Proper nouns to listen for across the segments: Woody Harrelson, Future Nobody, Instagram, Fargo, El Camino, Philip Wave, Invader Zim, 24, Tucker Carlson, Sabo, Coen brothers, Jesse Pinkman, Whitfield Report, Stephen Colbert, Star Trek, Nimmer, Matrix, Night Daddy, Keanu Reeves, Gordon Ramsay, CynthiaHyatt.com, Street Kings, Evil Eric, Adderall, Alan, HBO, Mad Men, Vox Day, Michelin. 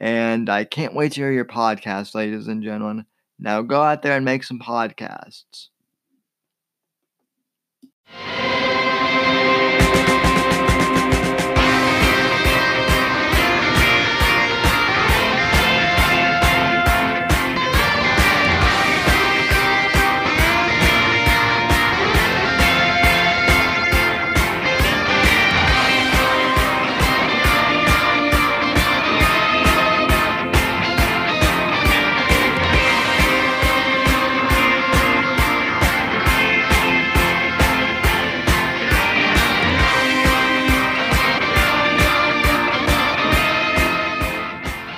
And I can't wait to hear your podcast, ladies and gentlemen. Now go out there and make some podcasts.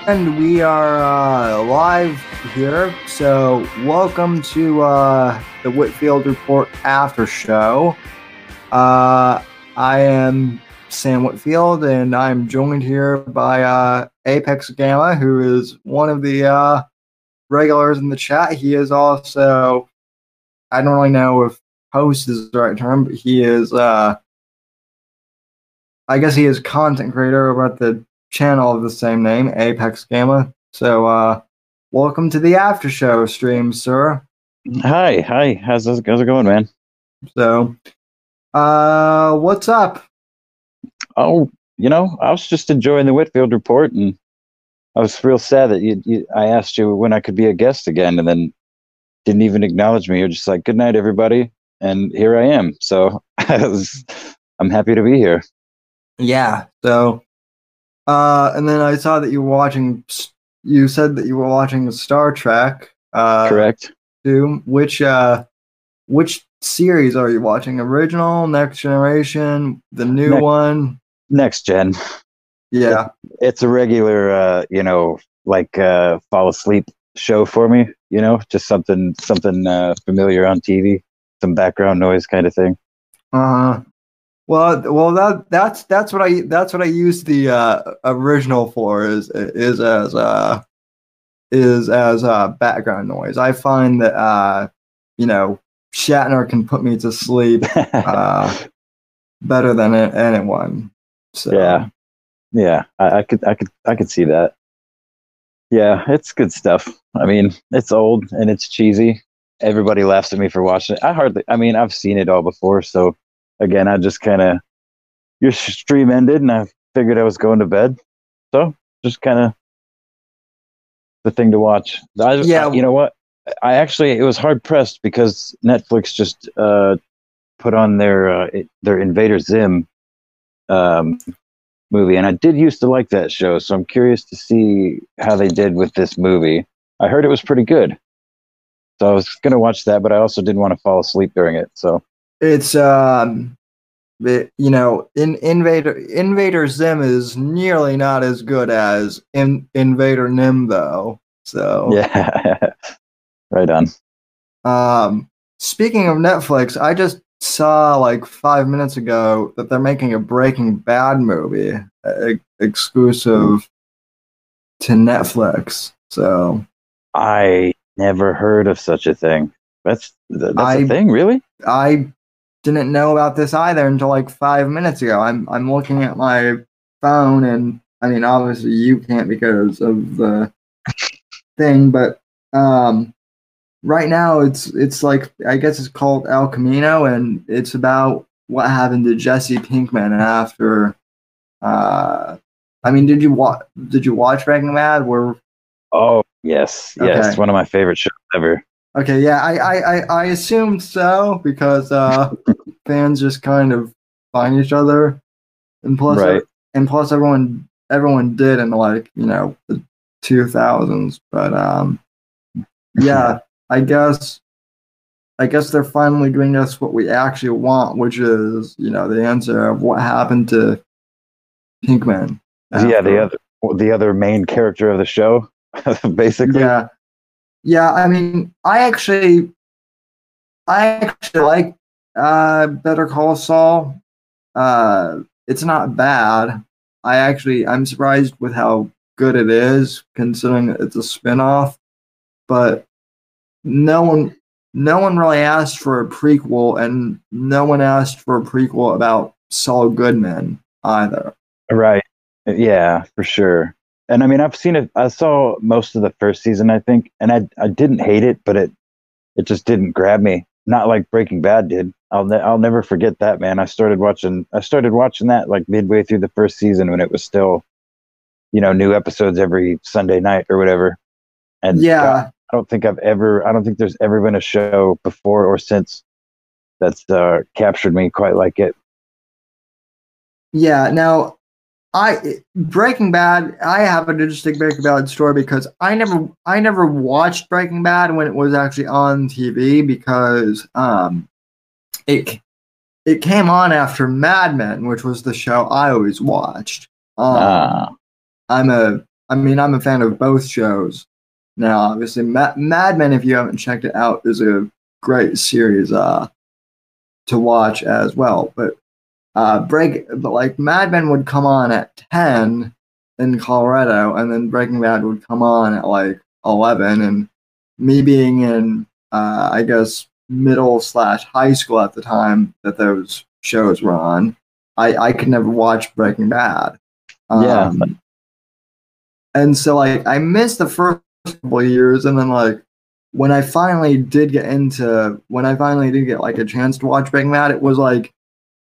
And we are live here, so welcome to the Whitfield Report After Show. I am Sam Whitfield, and I'm joined here by Apex Gamma, who is one of the regulars in the chat. He is also, I don't really know if host is the right term, but he is, I guess he is content creator over at the channel of the same name, Apex Gamma. So, welcome to the after show stream, sir. Hi. How's it going, man? So, what's up? Oh, you know, I was just enjoying the Whitfield Report, and I was real sad that I asked you when I could be a guest again, and then didn't even acknowledge me. You're just like, "Good night, everybody," and here I am. So, I'm happy to be here. Yeah. So. And then I saw that you said that you were watching Star Trek. Correct. Too. Which series are you watching? Original, Next Generation, the new one? Next Gen. Yeah. It's a regular, fall asleep show for me, you know, just something familiar on TV, some background noise kind of thing. Uh-huh. Well, that's what I use the original for is as background noise. I find that Shatner can put me to sleep better than anyone. So. Yeah, I could see that. Yeah, it's good stuff. I mean, it's old and it's cheesy. Everybody laughs at me for watching it. I've seen it all before, so. Again, I just your stream ended and I figured I was going to bed. So, just kind of the thing to watch. You know what? It was hard pressed because Netflix just put on their Invader Zim movie. And I did used to like that show. So, I'm curious to see how they did with this movie. I heard it was pretty good. So, I was going to watch that, but I also didn't want to fall asleep during it. So. It's Invader Zim is nearly not as good as Invader Nim though. So yeah, right on. Speaking of Netflix, I just saw 5 minutes ago that they're making a Breaking Bad movie, exclusive to Netflix. So I never heard of such a thing. That's a thing, really? I didn't know about this either until like 5 minutes ago. I'm looking at my phone, and I mean, obviously you can't because of the thing, but right now it's like, I guess it's called El Camino, and it's about what happened to Jesse Pinkman after. I mean, did you watch Breaking Bad? Oh yes, okay. Yes, one of my favorite shows ever. Okay, yeah, I assumed so because fans just kind of find each other, and plus, right. And plus everyone did in like, you know, the 2000s. But yeah, I guess they're finally giving us what we actually want, which is, you know, the answer of what happened to Pinkman. Yeah, the other main character of the show, basically. Yeah. Yeah, I mean, I actually like Better Call Saul. It's not bad. I'm surprised with how good it is, considering it's a spinoff. But no one really asked for a prequel, and no one asked for a prequel about Saul Goodman either. Right. Yeah, for sure. And I mean, I've seen it. I saw most of the first season, I think, and I didn't hate it, but it just didn't grab me. Not like Breaking Bad did. I'll never forget that, man. I started watching that like midway through the first season when it was still, you know, new episodes every Sunday night or whatever. And yeah, God, I don't think there's ever been a show before or since that's captured me quite like it. Yeah. Now. Breaking Bad, I have an interesting Breaking Bad story because I never watched Breaking Bad when it was actually on TV because it came on after Mad Men, which was the show I always watched. I'm a fan of both shows. Now, obviously, Mad Men, if you haven't checked it out, is a great series to watch as well, but. But like Mad Men would come on at 10 in Colorado, and then Breaking Bad would come on at like 11. And me being in, I guess, middle/high school at the time that those shows were on, I could never watch Breaking Bad. Yeah. And so like I missed the first couple of years, and then like when I finally did get like a chance to watch Breaking Bad,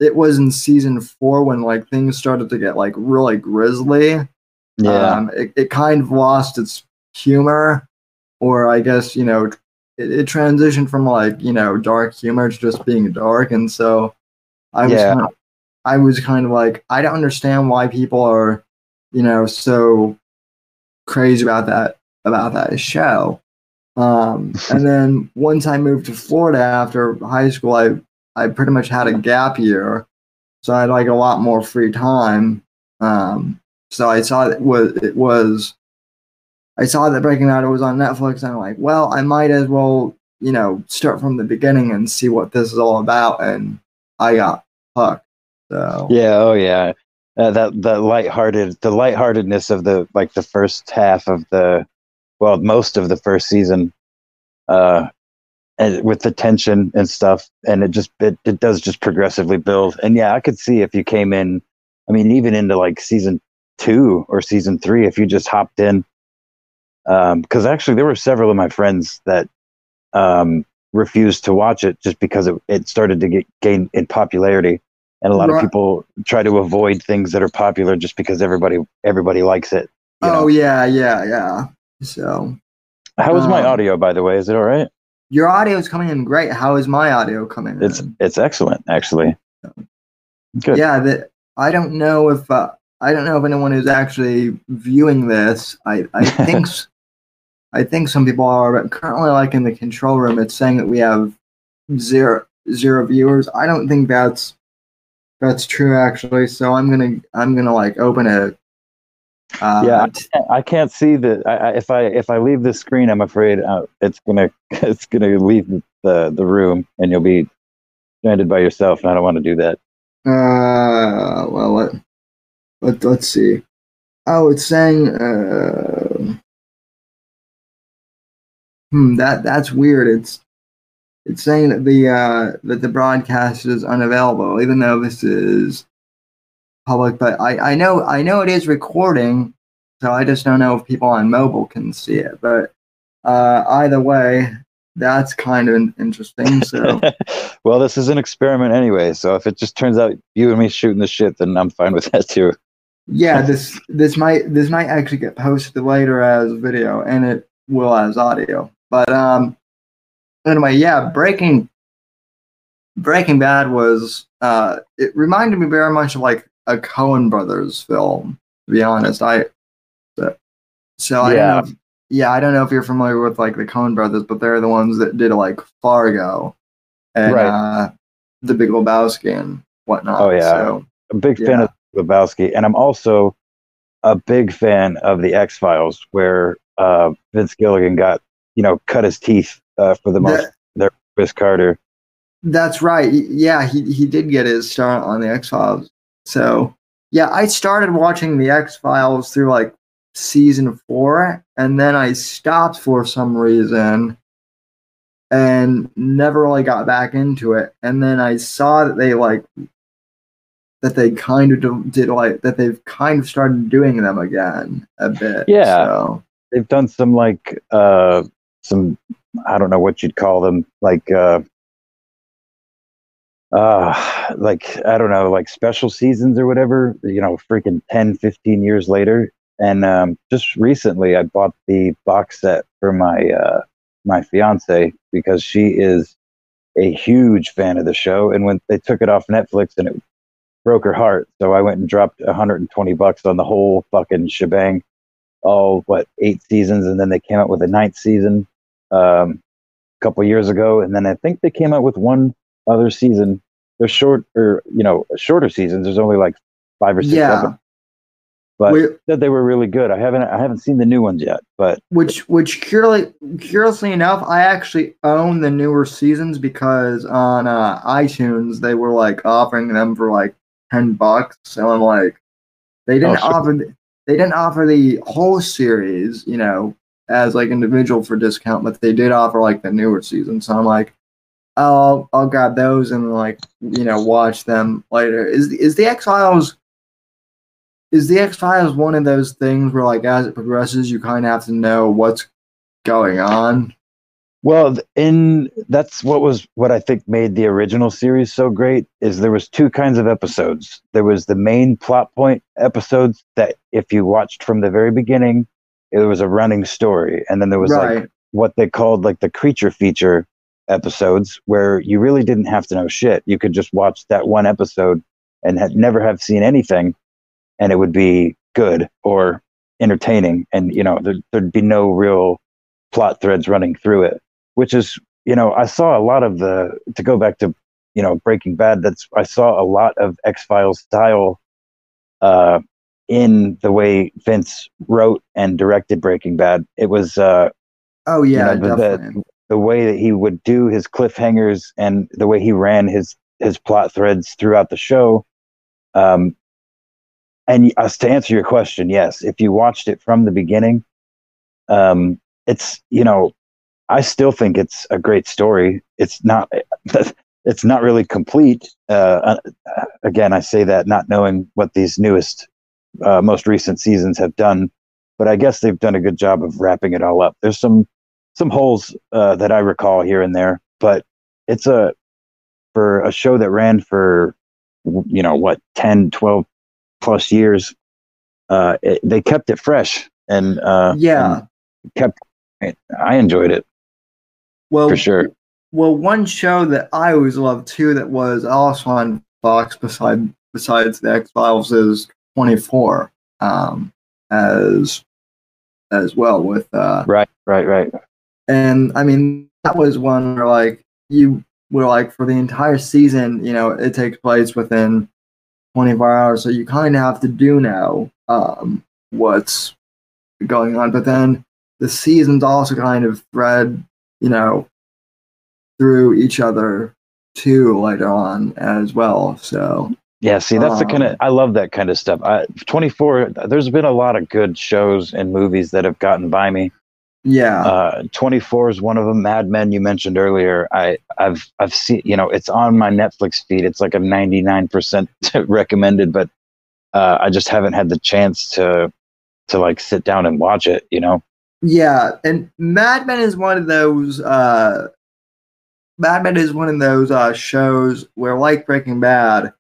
it was in season 4 when like things started to get like really grisly. Yeah. It kind of lost its humor, or I guess, you know, it transitioned from like, you know, dark humor to just being dark. And so I was kind of like, I don't understand why people are, you know, so crazy about that show. And then once I moved to Florida after high school, I pretty much had a gap year, so I had like a lot more free time. So I saw that I saw that Breaking Bad was on Netflix, and I'm like, well, I might as well, you know, start from the beginning and see what this is all about. And I got hooked. So yeah, oh yeah, the lightheartedness of the like the first half of most of the first season. And with the tension and stuff, and it does just progressively build. And yeah, I could see if you came in, I mean, even into like season 2 or season 3, if you just hopped in, because actually there were several of my friends that refused to watch it just because it started to gain in popularity, and a lot of people try to avoid things that are popular just because everybody likes it. You know? Yeah. So, how is my audio, by the way? Is it all right? Your audio is coming in great. How is my audio coming in? It's excellent, actually. Good. Yeah, I don't know if anyone is actually viewing this. I think some people are, but currently, like in the control room, it's saying that we have zero viewers. I don't think that's true, actually. So I'm gonna like open a. I can't see that. If I leave this screen, I'm afraid it's gonna leave the room, and you'll be stranded by yourself. And I don't want to do that. Well, let's see. Oh, it's saying them. That's weird. It's saying that the broadcast is unavailable, even though this is public. But I know it is recording, so I just don't know if people on mobile can see it. But either way, that's kind of interesting. So, well, this is an experiment anyway. So if it just turns out you and me shooting the shit, then I'm fine with that too. Yeah, this might actually get posted later as video, and it will as audio. But anyway, yeah, Breaking Bad was it reminded me very much of like a Coen brothers film, to be honest. I don't know if you're familiar with like the Coen brothers, but they're the ones that did like Fargo and The Big Lebowski and whatnot. Oh yeah, so, a big fan of Lebowski, and I'm also a big fan of the X-Files, where Vince Gilligan got cut his teeth for the most there, Chris Carter. That's right. Yeah, he did get his start on the X-Files. So yeah, I started watching the X-Files through like season 4, and then I stopped for some reason and never really got back into it. And then I saw that they've kind of started doing them again a bit. Yeah, so they've done some like some, I don't know what you'd call them, like I don't know, like special seasons or whatever. Freaking 10-15 years later. And just recently, I bought the box set for my my fiance, because she is a huge fan of the show. And when they took it off Netflix, and it broke her heart, so I went and dropped $120 on the whole fucking shebang. 8 seasons, and then they came out with a 9th season a couple years ago, and then I think they came out with one other season. They're shorter seasons. There's only like 5 or 6 of them. But they were really good. I haven't seen the new ones yet. But which curiously enough, I actually own the newer seasons, because on iTunes they were like offering them for like $10. So I'm like, they didn't offer the whole series, as like individual for discount, but they did offer like the newer season. So I'm like, I'll grab those and like watch them later. Is the X-Files one of those things where, like, as it progresses, you kind of have to know what's going on? Well, that's what I think made the original series so great, is there was 2 kinds of episodes. There was the main plot point episodes that if you watched from the very beginning, it was a running story. And then there was like what they called like the creature feature episodes, where you really didn't have to know shit. You could just watch that one episode and never have seen anything, and it would be good or entertaining, and there'd be no real plot threads running through it. Which is, I saw a lot of to go back to, Breaking Bad. I saw a lot of X-Files style in the way Vince wrote and directed Breaking Bad. It was definitely the way that he would do his cliffhangers and the way he ran his plot threads throughout the show. And to answer your question, yes, if you watched it from the beginning, it's, I still think it's a great story. It's not really complete. Again, I say that not knowing what these newest, most recent seasons have done, but I guess they've done a good job of wrapping it all up. There's some holes that I recall here and there, but it's for a show that ran for, 10-12 plus years, they kept it fresh and I enjoyed it. Well, for sure. Well, one show that I always loved too, that was also on Fox besides the X-Files, is 24, as well with right. And I mean, that was one where like you were like for the entire season, it takes place within 24 hours, so you kind of have to know what's going on. But then the seasons also kind of thread, through each other too later on as well. So Yeah, see, that's the kind of, I love that kind of stuff. 24, there's been a lot of good shows and movies that have gotten by me. Yeah. 24 is one of them. Mad Men, you mentioned earlier. I've seen, you know, it's on my Netflix feed. It's like a 99% recommended, but I just haven't had the chance to like sit down and watch it, you know? Yeah. And Mad Men is one of those, shows where, like Breaking Bad,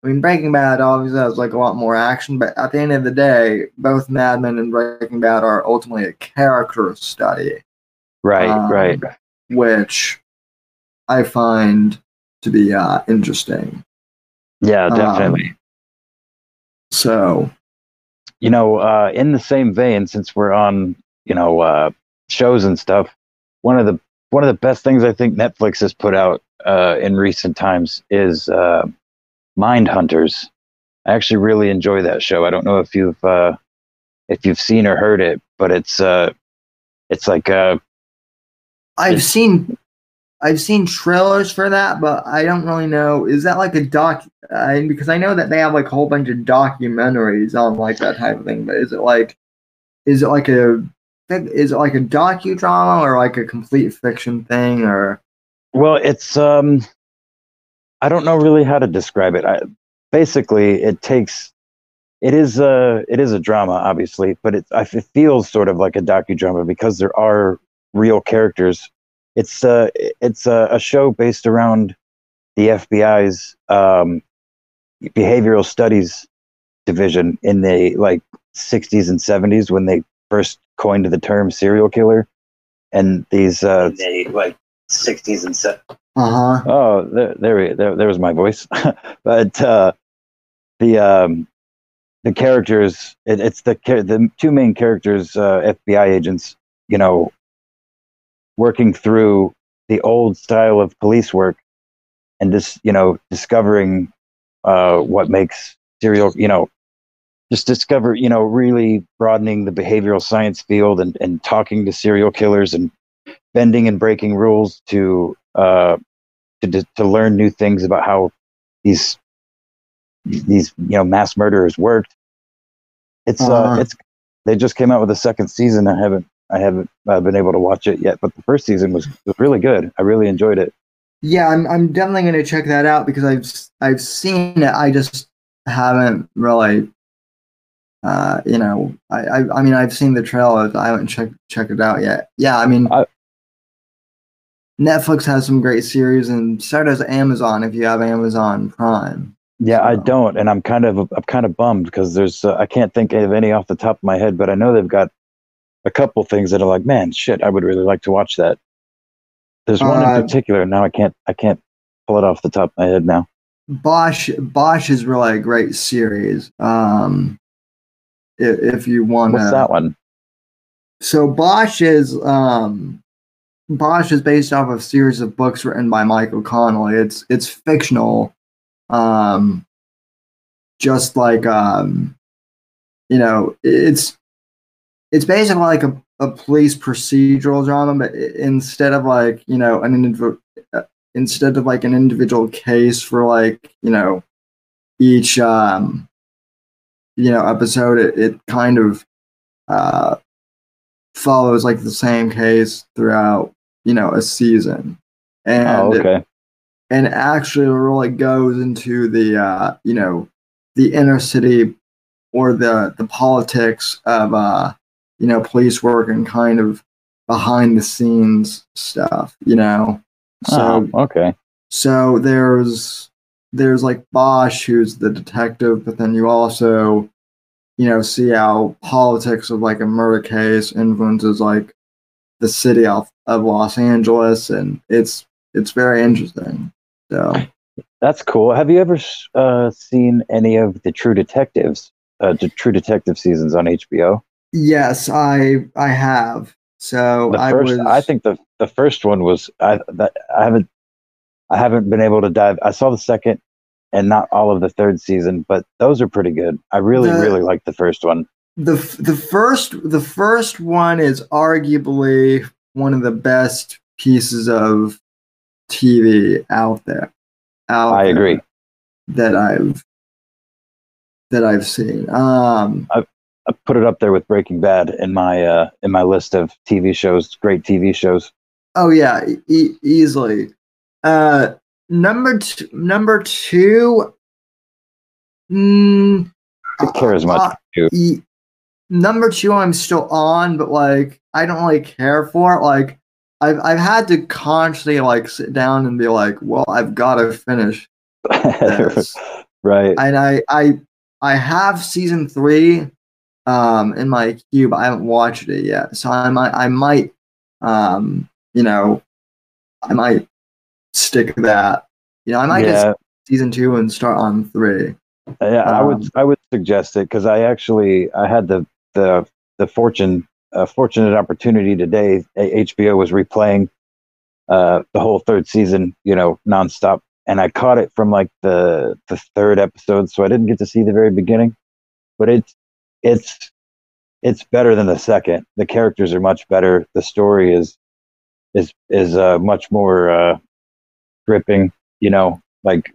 I mean, Breaking Bad obviously has like a lot more action, but at the end of the day, both Mad Men and Breaking Bad are ultimately a character study. Right, right. Which I find to be interesting. Yeah, definitely. So, you know, in the same vein, since we're on, you know, shows and stuff, one of the best things I think Netflix has put out in recent times is Mindhunters. I actually really enjoy that show. I don't know if you've seen or heard it, but it's like I've seen trailers for that, but I don't really know. Is that like a because I know that they have like a whole bunch of documentaries on like that type of thing, but is it like a docudrama or like a complete fiction thing? Or well, it's I don't know really how to describe it. Basically, it is a drama, obviously, but it feels sort of like a docudrama because there are real characters. It's a show based around the FBI's behavioral studies division in the like 60s and 70s when they first coined the term serial killer, and these Oh, there was my voice. But the characters, it's the two main characters, FBI agents, you know, working through the old style of police work and just, you know, discovering what makes serial, you know, really broadening the behavioral science field and talking to serial killers and bending and breaking rules to learn new things about how these you know mass murderers worked. They just came out with a second season. I haven't been able to watch it yet, but the first season was really good. I really enjoyed it. Yeah, I'm definitely going to check that out because I've seen it. I just haven't really you know I mean I've seen the trailer. I haven't checked it out yet. Yeah, I mean. Netflix has some great series, and so does Amazon if you have Amazon Prime. Yeah, so. I don't, and I'm kind of bummed because there's I can't think of any off the top of my head, but I know they've got a couple things that are like, man, shit, I would really like to watch that. There's one in particular, and now I can't pull it off the top of my head now. Bosch is really a great series. If you want, what's that one? So Bosch is based off of a series of books written by Michael Connelly. It's fictional, just like you know, it's basically like a police procedural drama, but instead of like you know instead of like an individual case for like you know each you know episode, it kind of follows like the same case throughout. You know, a season, and actually really goes into the you know the inner city or the politics of you know police work and kind of behind the scenes stuff. You know, So there's like Bosch, who's the detective, but then you also you know see how politics of like a murder case influences like the city of Los Angeles, and it's very interesting. So that's cool. Have you ever seen any of the True Detectives, the True Detective seasons on HBO? Yes, I have. So I think the first one was I haven't been able to dive. I saw the second and not all of the third season, but those are pretty good. I really like the first one. The first one is arguably one of the best pieces of TV out there. I agree. That I've that I've seen. I put it up there with Breaking Bad in my list of TV shows, great TV shows. Oh yeah, easily. Number two. It cares much. Number two, I'm still on, but like I don't really care for it. Like I've had to constantly like sit down and be like, well, I've got to finish this. Right. And I have season 3 in my queue, but I haven't watched it yet. So I might stick that. You know, I might get season 2 and start on 3. Yeah, I would suggest it, because I had the fortunate opportunity today. HBO was replaying the whole third season, you know, nonstop, and I caught it from like the third episode, so I didn't get to see the very beginning. But it's better than the second. The characters are much better. The story is much more gripping. You know, like.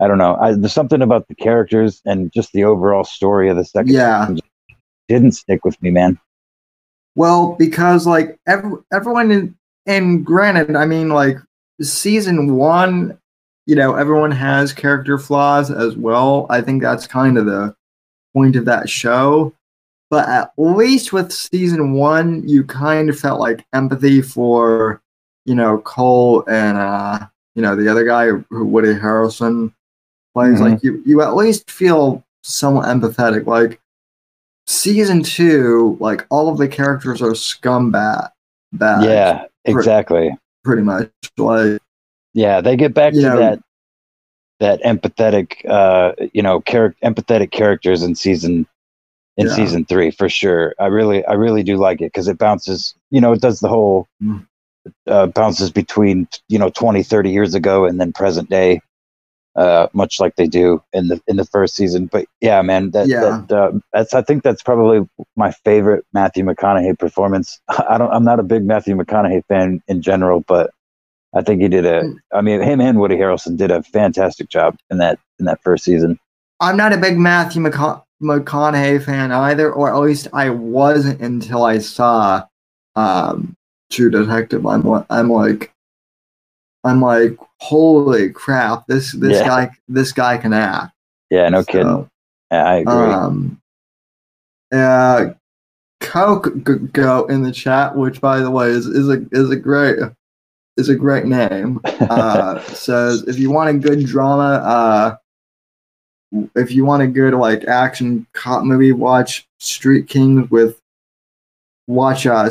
I don't know. There's something about the characters and just the overall story of the second season didn't stick with me, man. Well, because like everyone in, and granted, I mean, like season 1, you know, everyone has character flaws as well. I think that's kind of the point of that show. But at least with season 1, you kind of felt like empathy for, you know, Cole and you know, the other guy who Woody Harrelson. Plays, like you at least feel somewhat empathetic. Like season 2, like all of the characters are scumbags. Yeah, exactly. Pretty much, like they get back to that empathetic, you know, empathetic characters in season 3 for sure. I really do like it because it bounces. You know, it does the whole bounces between, you know, 20-30 years ago and then present day. Much like they do in the first season. But yeah, man, I think that's probably my favorite Matthew McConaughey performance. I'm not a big Matthew McConaughey fan in general, but I think he did him and Woody Harrelson did a fantastic job in that first season. I'm not a big Matthew McConaughey fan either, or at least I wasn't until I saw True Detective. I'm like, holy crap! This guy can act. Yeah, no kidding. Yeah, I agree. Coke go in the chat, which, by the way, is a great name. Says if you want a good drama, if you want a good like action cop movie, watch Street Kings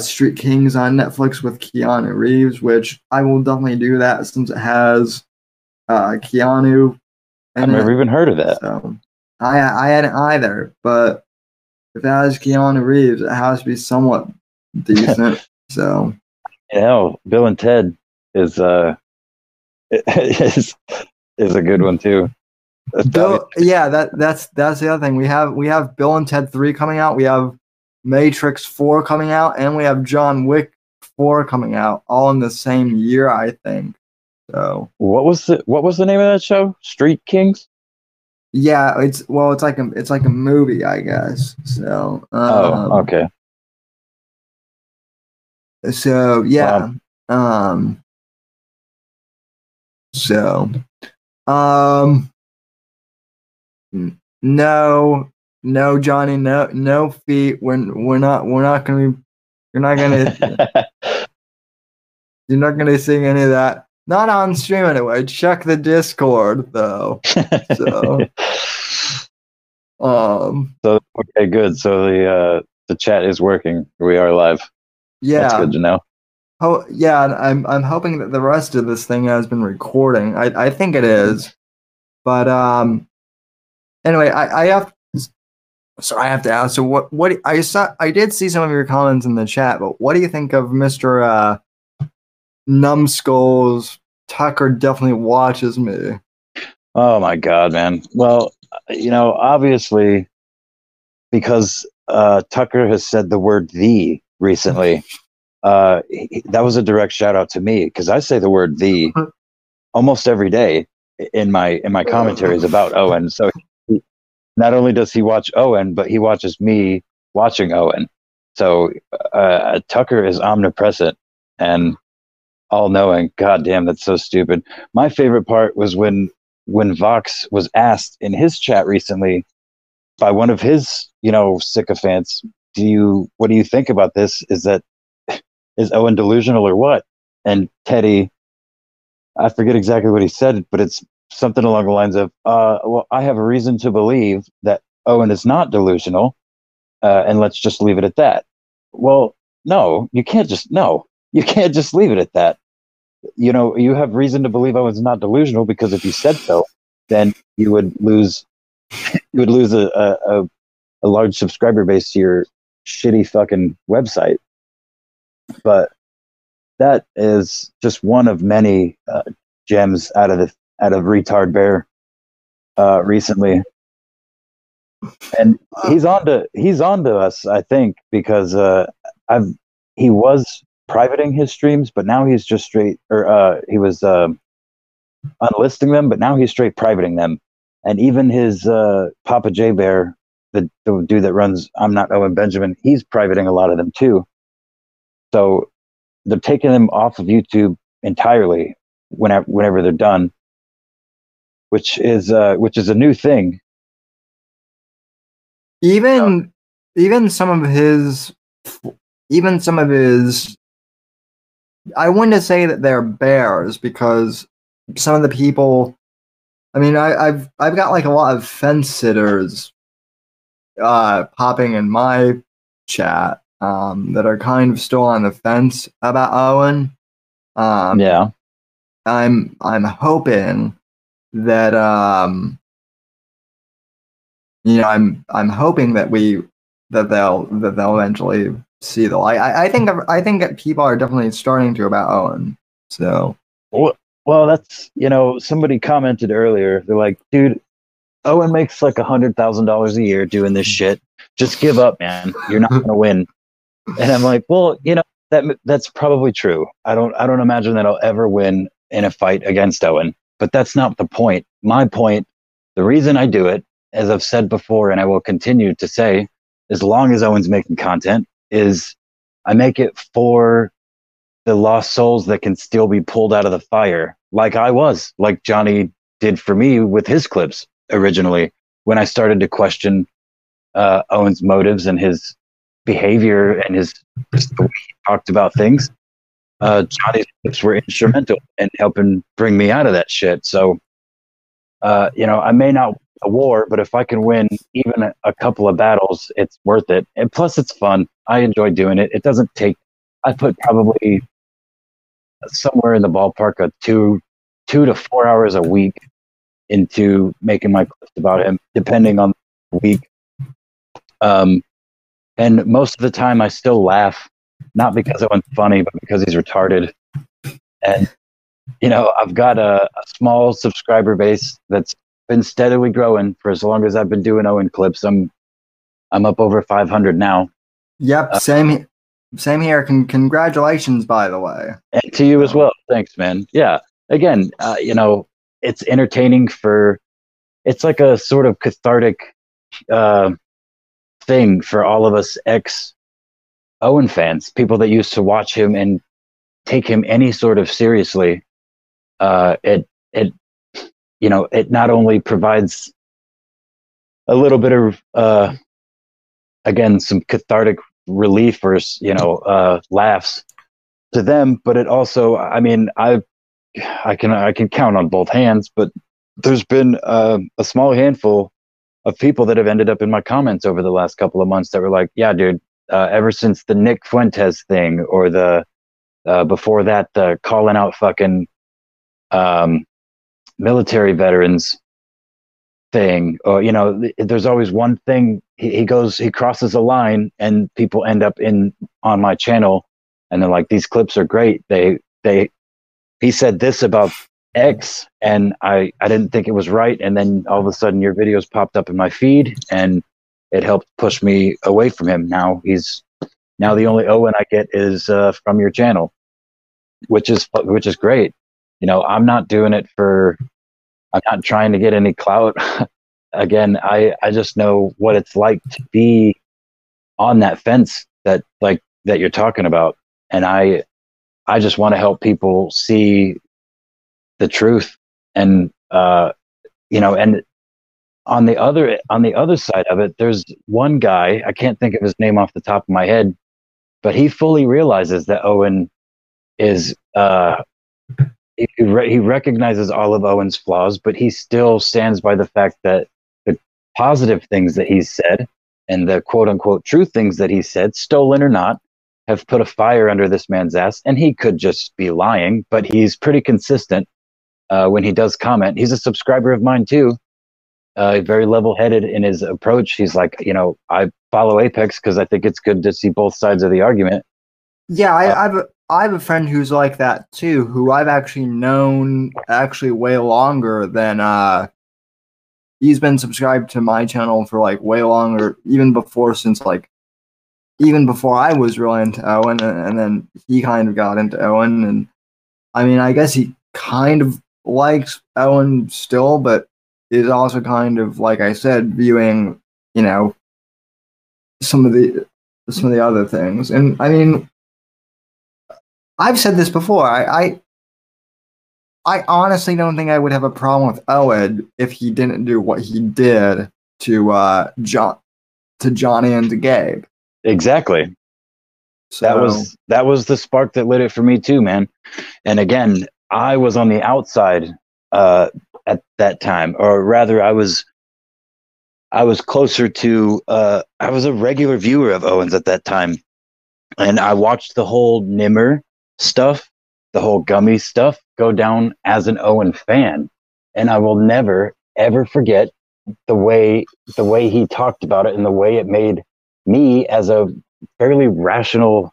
Street Kings on Netflix with Keanu Reeves, which I will definitely do that since it has Keanu. I've never even heard of that. So I hadn't either, but if it has Keanu Reeves, it has to be somewhat decent. So, you know, Bill and Ted is a good one too. Bill, yeah, that's the other thing. We have Bill and Ted 3 coming out. We have Matrix 4 coming out, and we have John Wick 4 coming out, all in the same year, I think. So what was the name of that show? Street Kings? Yeah, it's like a movie, I guess. So okay. So yeah. Wow. No, Johnny. No feet. We're not gonna be. You're not gonna sing any of that. Not on stream anyway. Check the Discord though. So. So okay, good. So the chat is working. We are live. Yeah. That's good to know. Oh yeah. I'm hoping that the rest of this thing has been recording. I think it is. But anyway, I have. So I have to ask. So what I saw, I did see some of your comments in the chat, but what do you think of Mr. Numbskulls? Tucker definitely watches me. Oh my God, man! Well, you know, obviously, because Tucker has said the word "the" recently. That was a direct shout out to me because I say the word "the" almost every day in my commentaries about Owen. So. not only does he watch Owen, but he watches me watching Owen. So Tucker is omnipresent and all-knowing. God damn, that's so stupid. My favorite part was when Vox was asked in his chat recently by one of his, sycophants, what do you think about this? Is Owen delusional or what? And Teddy, I forget exactly what he said, but it's something along the lines of, well, I have a reason to believe that Owen is not delusional, and let's just leave it at that. Well, no, you can't just leave it at that. You have reason to believe Owen's not delusional, because if you said so, then you would lose a large subscriber base to your shitty fucking website. But that is just one of many gems out of Retard Bear recently, and he's on to us, I think, because he was privating his streams, but now he's just straight, or he was unlisting them, but now he's straight privating them. And even his Papa J Bear, the dude that runs I'm Not Owen Benjamin, he's privating a lot of them too. So they're taking them off of YouTube entirely whenever they're done, which is a new thing. Even some of his, I wouldn't say that they're bears, because some of the people, I mean, I've got like a lot of fence sitters popping in my chat that are kind of still on the fence about Owen. Yeah, I'm hoping that I'm hoping that they'll eventually see the light. I think that people are definitely starting to about Owen. So. Well, that's, somebody commented earlier. They're like, dude, Owen makes like $100,000 a year doing this shit. Just give up, man. You're not going to win. And I'm like, well, that's probably true. I don't imagine that I'll ever win in a fight against Owen, but that's not the point. My point, the reason I do it, as I've said before, and I will continue to say, as long as Owen's making content, is I make it for the lost souls that can still be pulled out of the fire, like Johnny did for me with his clips originally, when I started to question Owen's motives and his behavior and his way he talked about things. Johnny's clips were instrumental in helping bring me out of that shit. So, I may not win a war, but if I can win even a couple of battles, it's worth it. And plus, it's fun. I enjoy doing it. It doesn't take. I put probably somewhere in the ballpark of two to 4 hours a week into making my clips about him, depending on the week. And most of the time I still laugh, not because Owen's funny, but because he's retarded. And, I've got a small subscriber base that's been steadily growing for as long as I've been doing Owen clips. I'm up over 500 now. Yep. Same here. Congratulations, by the way. And to you as well. Thanks, man. Yeah. Again, it's entertaining it's like a sort of cathartic thing for all of us ex-Owen fans, people that used to watch him and take him any sort of seriously. It not only provides a little bit of, again, some cathartic relief or laughs to them, but it also, I mean, I can count on both hands, but there's been a small handful of people that have ended up in my comments over the last couple of months that were like, yeah, dude, ever since the Nick Fuentes thing, or the before that, calling out fucking military veterans thing, or there's always one thing he crosses a line and people end up on my channel and they're like, these clips are great, he said this about X and I didn't think it was right, and then all of a sudden your videos popped up in my feed and it helped push me away from him. Now the only Owen I get is from your channel, which is great. I'm not doing it I'm not trying to get any clout. again, I just know what it's like to be on that fence that you're talking about. And I just want to help people see the truth. And, and on the other side of it, there's one guy, I can't think of his name off the top of my head, but he fully realizes that Owen is, he recognizes all of Owen's flaws, but he still stands by the fact that the positive things that he's said and the quote unquote true things that he said, stolen or not, have put a fire under this man's ass. And he could just be lying, but he's pretty consistent when he does comment. He's a subscriber of mine too, very level-headed in his approach. He's like, I follow Apex because I think it's good to see both sides of the argument. Yeah, I have a friend who's like that too, who I've actually known way longer than he's been subscribed to my channel for way longer, even before I was really into Owen, and then he kind of got into Owen, and I mean, I guess he kind of likes Owen still, but is also kind of, like I said, viewing, some of the other things. And I mean, I've said this before. I honestly don't think I would have a problem with Owen if he didn't do what he did to Johnny and to Gabe. Exactly. So that was the spark that lit it for me too, man. And again, I was on the outside at that time, or rather, I was closer to. I was a regular viewer of Owen's at that time, and I watched the whole Nimmer stuff, the whole gummy stuff, go down as an Owen fan, and I will never ever forget the way he talked about it and the way it made me, as a fairly rational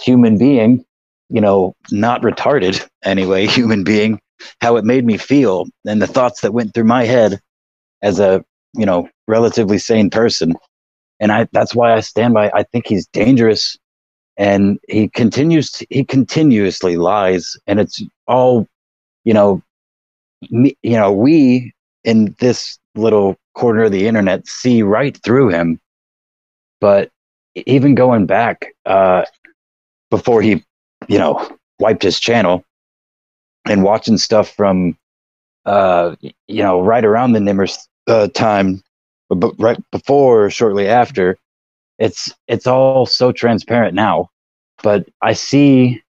human being, not retarded anyway, human being, how it made me feel and the thoughts that went through my head as a relatively sane person. And that's why I stand by. I think he's dangerous, and he continuously lies, and it's all we in this little corner of the internet see right through him. But even going back before he wiped his channel, and watching stuff from right around the Nimmer time, but right before or shortly after, it's all so transparent now. But I see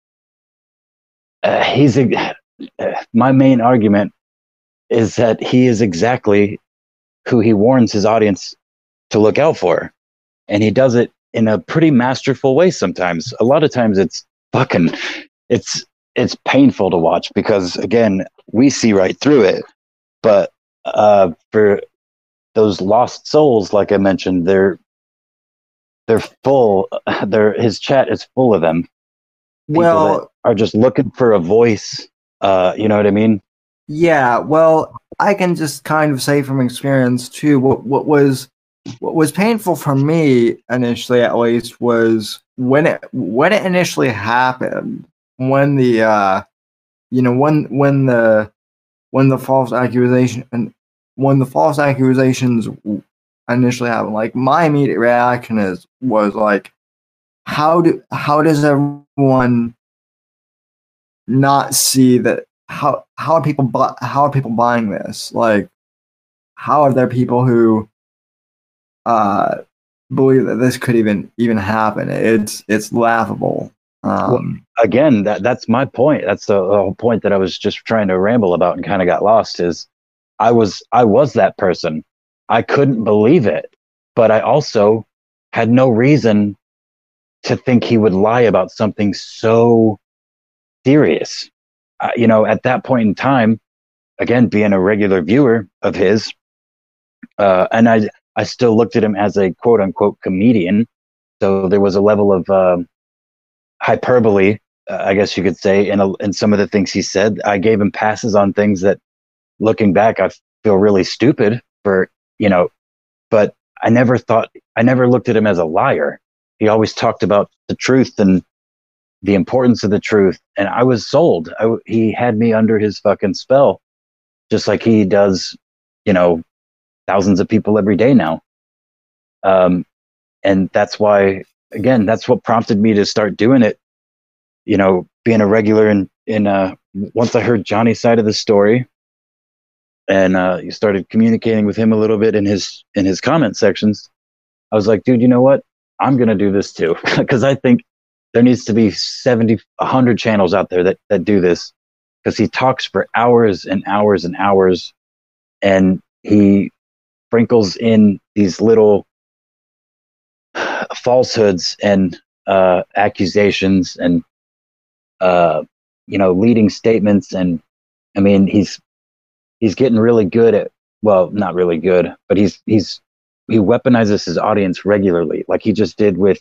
my main argument is that he is exactly who he warns his audience to look out for. And he does it in a pretty masterful way sometimes. A lot of times it's painful to watch because, again, we see right through it. But for those lost souls, like I mentioned, they're full. His chat is full of them. Well, people that are just looking for a voice. You know what I mean? Yeah. Well, I can just kind of say from experience too. What was painful for me initially, at least, was when it initially happened. When the when the false accusations initially happened, my immediate reaction was how does everyone not see that? How are people buying this? How are there people who believe that this could even happen? It's laughable. Well, again, that's my point. That's the whole point that I was just trying to ramble about and kind of got lost, is I was that person. I couldn't believe it, but I also had no reason to think he would lie about something so serious. At that point in time, again, being a regular viewer of his, and I still looked at him as a quote unquote comedian. So there was a level of, hyperbole, I guess you could say, in some of the things he said. I gave him passes on things that, looking back, I feel really stupid for, but I never looked at him as a liar. He always talked about the truth and the importance of the truth. And I was sold. He had me under his fucking spell, just like he does, thousands of people every day now. And that's why, again, that's what prompted me to start doing it. You know, being a regular in once I heard Johnny's side of the story, and you started communicating with him a little bit in his comment sections, I was like, dude, you know what? I'm going to do this too. Cause I think there needs to be 100 channels out there that do this, because he talks for hours and hours and hours, and he sprinkles in these little falsehoods and accusations and leading statements. And I mean, he's getting really good at, well, not really good, but he weaponizes his audience regularly, like he just did with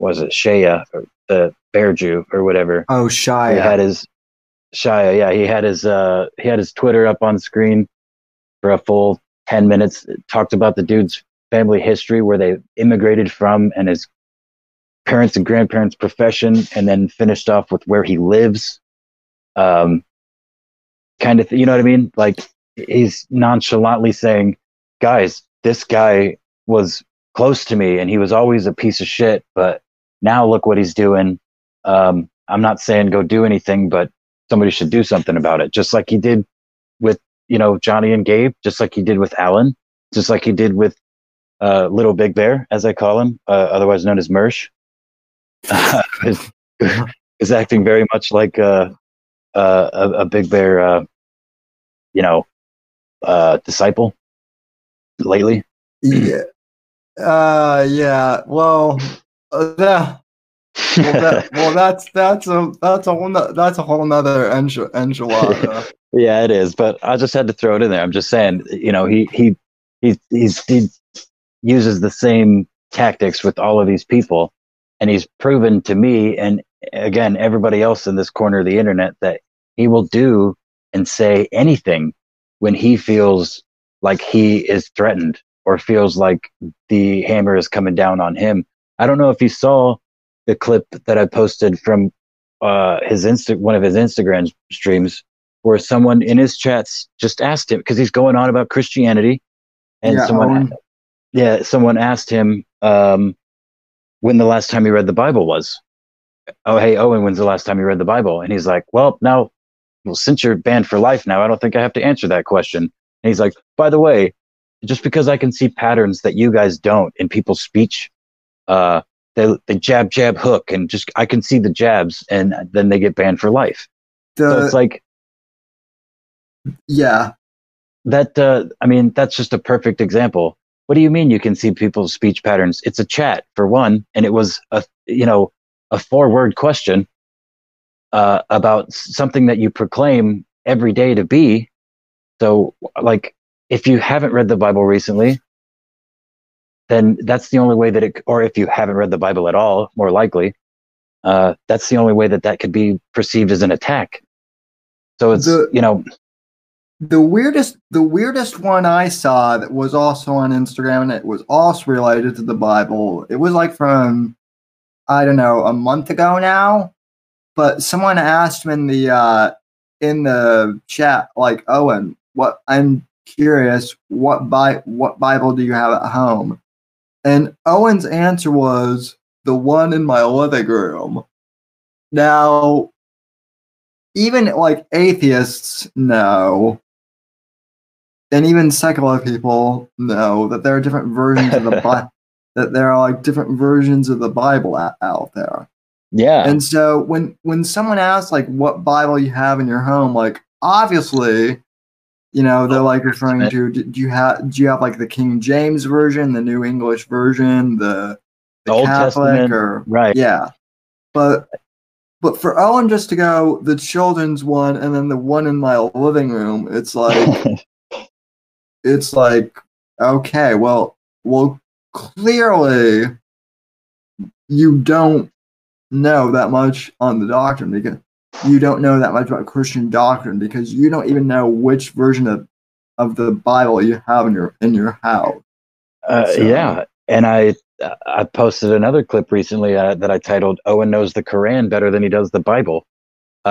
was it Shaya or the Bear Jew or whatever? Oh, Shaya. Shaya, yeah. He had his Twitter up on screen for a full 10 minutes. It talked about the dude's family history, where they immigrated from, and his parents and grandparents' profession, and then finished off with where he lives. You know what I mean? Like, he's nonchalantly saying, guys, this guy was close to me and he was always a piece of shit, but now look what he's doing. I'm not saying go do anything, but somebody should do something about it. Just like he did with, Johnny and Gabe, just like he did with Alan, just like he did with Little Big Bear, as I call him, otherwise known as Mersh. Is acting very much like a Big Bear, disciple lately. Yeah. Yeah. Well, that's a whole nother enchilada. Yeah, it is. But I just had to throw it in there. I'm just saying, he uses the same tactics with all of these people, and he's proven to me, and again, everybody else in this corner of the internet, that he will do and say anything when he feels like he is threatened or feels like the hammer is coming down on him. I don't know if you saw the clip that I posted from one of his Instagram streams, where someone in his chats just asked him, because he's going on about Christianity, and someone asked him when the last time he read the Bible was. Oh, hey, Owen, when's the last time you read the Bible? And he's like, well, since you're banned for life now, I don't think I have to answer that question. And he's like, by the way, just because I can see patterns that you guys don't in people's speech, they jab, hook, and just I can see the jabs, and then they get banned for life. So it's like, yeah, that that's just a perfect example. What do you mean you can see people's speech patterns? It's a chat, for one, and it was a 4-word question about something that you proclaim every day to be. So, like, if you haven't read the Bible recently, then that's the only way that it, or if you haven't read the Bible at all, more likely, that's the only way that could be perceived as an attack. So it's, The weirdest one I saw that was also on Instagram, and it was also related to the Bible. It was like from, I don't know, a month ago now, but someone asked him in the chat, like, Owen, I'm curious, what Bible do you have at home? And Owen's answer was, the one in my living room. Now, even like atheists know, and even secular people know, that there are different versions of the Bible. That there are like different versions of the Bible out there. Yeah. And so when someone asks like what Bible you have in your home, like obviously, they're like referring to, do you have like the King James version, the New English version, the Old Catholic Testament, or right? Yeah. But for Owen just to go the children's one and then the one in my living room, it's like okay, well. Clearly, you don't know that much on the doctrine, because you don't know that much about Christian doctrine, because you don't even know which version of the Bible you have in your house. Yeah, and I posted another clip recently that I titled "Owen knows the Quran better than he does the Bible,"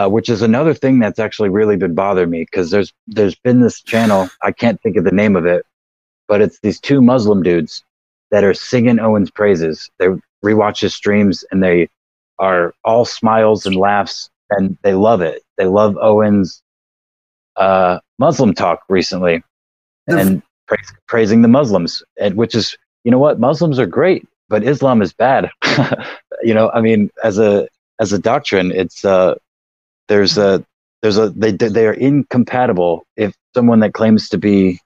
which is another thing that's actually really been bothering me, because there's been this channel, I can't think of the name of it, but it's these two Muslim dudes that are singing Owen's praises. They rewatch his streams and they are all smiles and laughs, and they love it. They love Owen's Muslim talk recently and praising the Muslims, and which is, you know what, Muslims are great, but Islam is bad. You know, I mean, as a doctrine, it's they are incompatible. If someone that claims to be,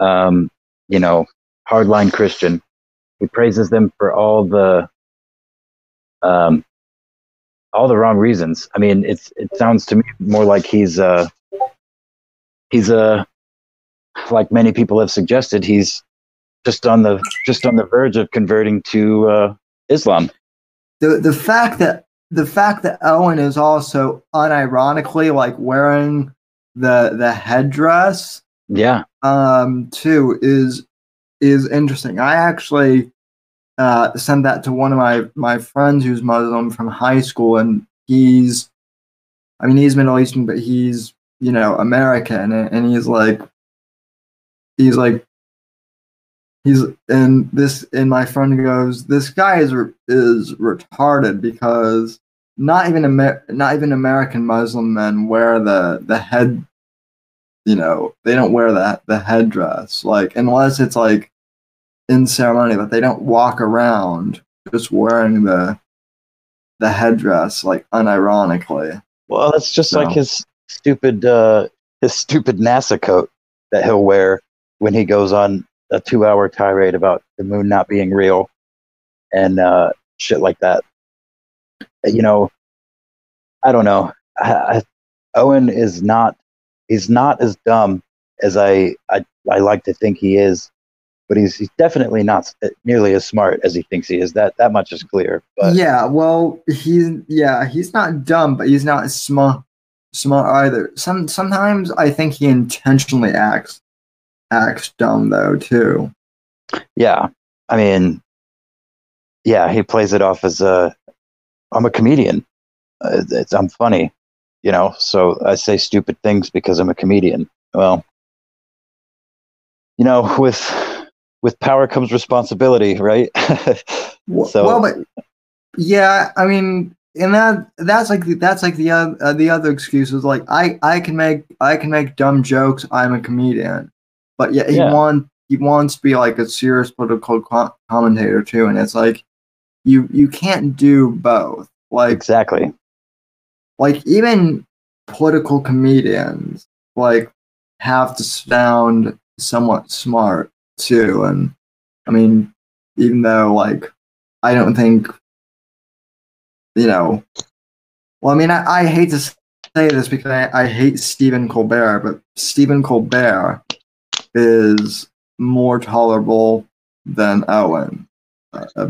you know, hardline Christian, he praises them for all the wrong reasons. I mean, it sounds to me more like he's like many people have suggested, he's just on the verge of converting to Islam. The fact that Owen is also unironically like wearing the headdress, yeah, too is interesting. I actually sent that to one of my friends who's Muslim from high school, and he's Middle Eastern, but he's, you know, American, and he's and this, and my friend goes, this guy is retarded, because not even American Muslim men wear the head, you know, they don't wear the headdress, like, unless it's like in ceremony, but they don't walk around just wearing the headdress like unironically. Well, that's just like his stupid NASA coat that he'll wear when he goes on a 2-hour tirade about the moon not being real and shit like that. You know, I don't know. Owen is not. He's not as dumb as I like to think he is, but he's definitely not nearly as smart as he thinks he is. That much is clear. But. Yeah, well, he's not dumb, but he's not smart either. Sometimes I think he intentionally acts dumb though too. Yeah, I mean, yeah, he plays it off as I'm a comedian. I'm funny. You know, so I say stupid things because I'm a comedian. Well, you know, with power comes responsibility, right? So, well, but yeah, I mean, and that's like the other excuses. Like I can make dumb jokes. I'm a comedian, but yeah, he wants to be like a serious political commentator too, and it's like you can't do both. Like exactly. Like, even political comedians, like, have to sound somewhat smart, too. And, I mean, even though, like, I don't think, you know... Well, I mean, I hate to say this because I hate Stephen Colbert, but Stephen Colbert is more tolerable than Owen.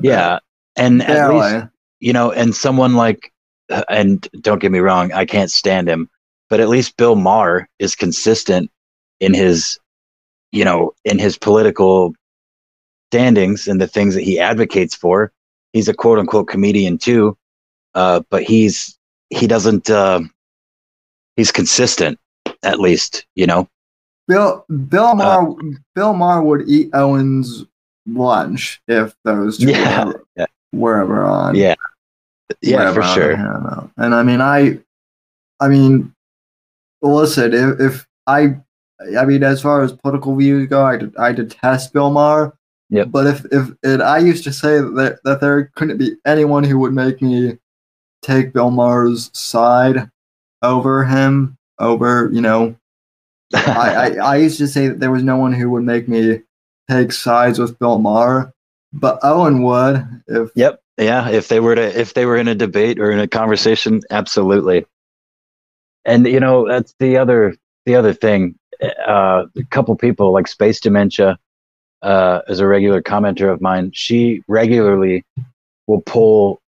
Yeah, and barely. At least, you know, and someone like... And don't get me wrong, I can't stand him, but at least Bill Maher is consistent in his, you know, in his political standings and the things that he advocates for. He's a quote unquote comedian too, but he's consistent at least, you know. Bill Maher would eat Owen's lunch if those two were ever on. Yeah. Yeah, for sure. And I mean, I mean, listen, if I mean, as far as political views go, I detest Bill Maher. Yeah. But if I used to say that there couldn't be anyone who would make me take Bill Maher's side over him, over, you know, I used to say that there was no one who would make me take sides with Bill Maher, but Owen would if. Yep. Yeah, if they were in a debate or in a conversation, absolutely. And you know, that's the other thing. A couple people like Space Dementia, as a regular commenter of mine, she regularly will pull,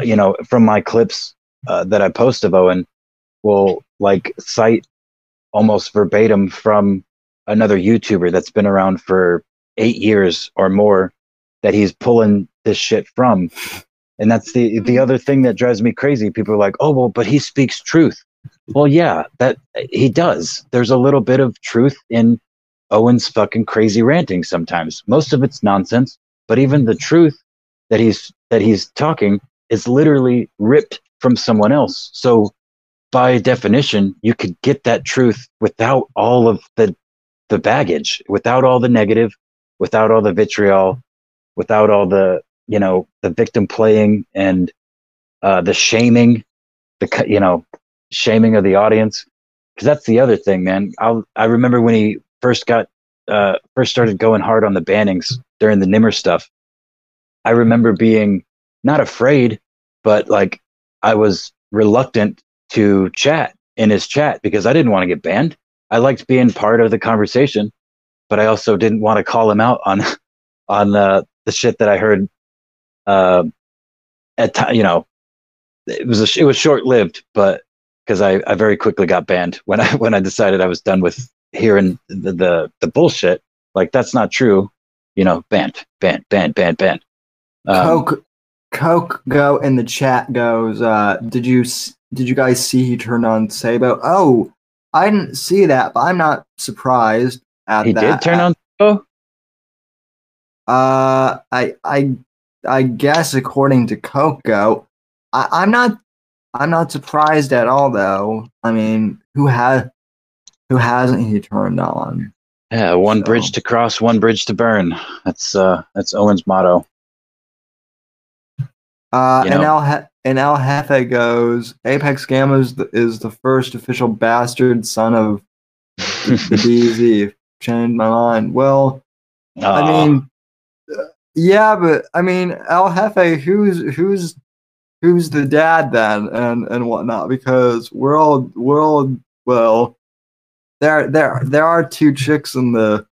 you know, from my clips that I post of Owen, will like cite almost verbatim from another YouTuber that's been around for 8 years or more that he's pulling this shit from, And that's the other thing that drives me crazy. People are like, oh, well, but he speaks truth. Well, yeah, that he does. There's a little bit of truth in Owen's fucking crazy ranting sometimes. Most of it's nonsense, but even the truth that he's talking is literally ripped from someone else. So by definition, you could get that truth without all of the baggage, without all the negative, without all the vitriol, without all the, you know, the victim playing and the shaming, the, you know, shaming of the audience. Because that's the other thing, man. I remember when he first got started going hard on the bannings during the Nimmer stuff. I remember being not afraid, but like I was reluctant to chat in his chat because I didn't want to get banned. I liked being part of the conversation, but I also didn't want to call him out on the shit that I heard. You know, it was short lived, but because I very quickly got banned when I decided I was done with hearing the bullshit. Like, that's not true, you know. Banned. Coke go in the chat goes, did you guys see he turned on Sabo? Oh, I didn't see that, but I'm not surprised at that. He did turn on Sabo? I guess according to Coco, I'm not surprised at all though. I mean, who hasn't he turned on? Yeah, one bridge to cross, one bridge to burn. That's Owen's motto. And El Jefe goes, Apex Gamma is the first official bastard son of the DZ. Changed my mind. Well, aww. I mean. Yeah, but I mean, El Jefe, who's the dad then, and whatnot? Because well, there are two chicks in the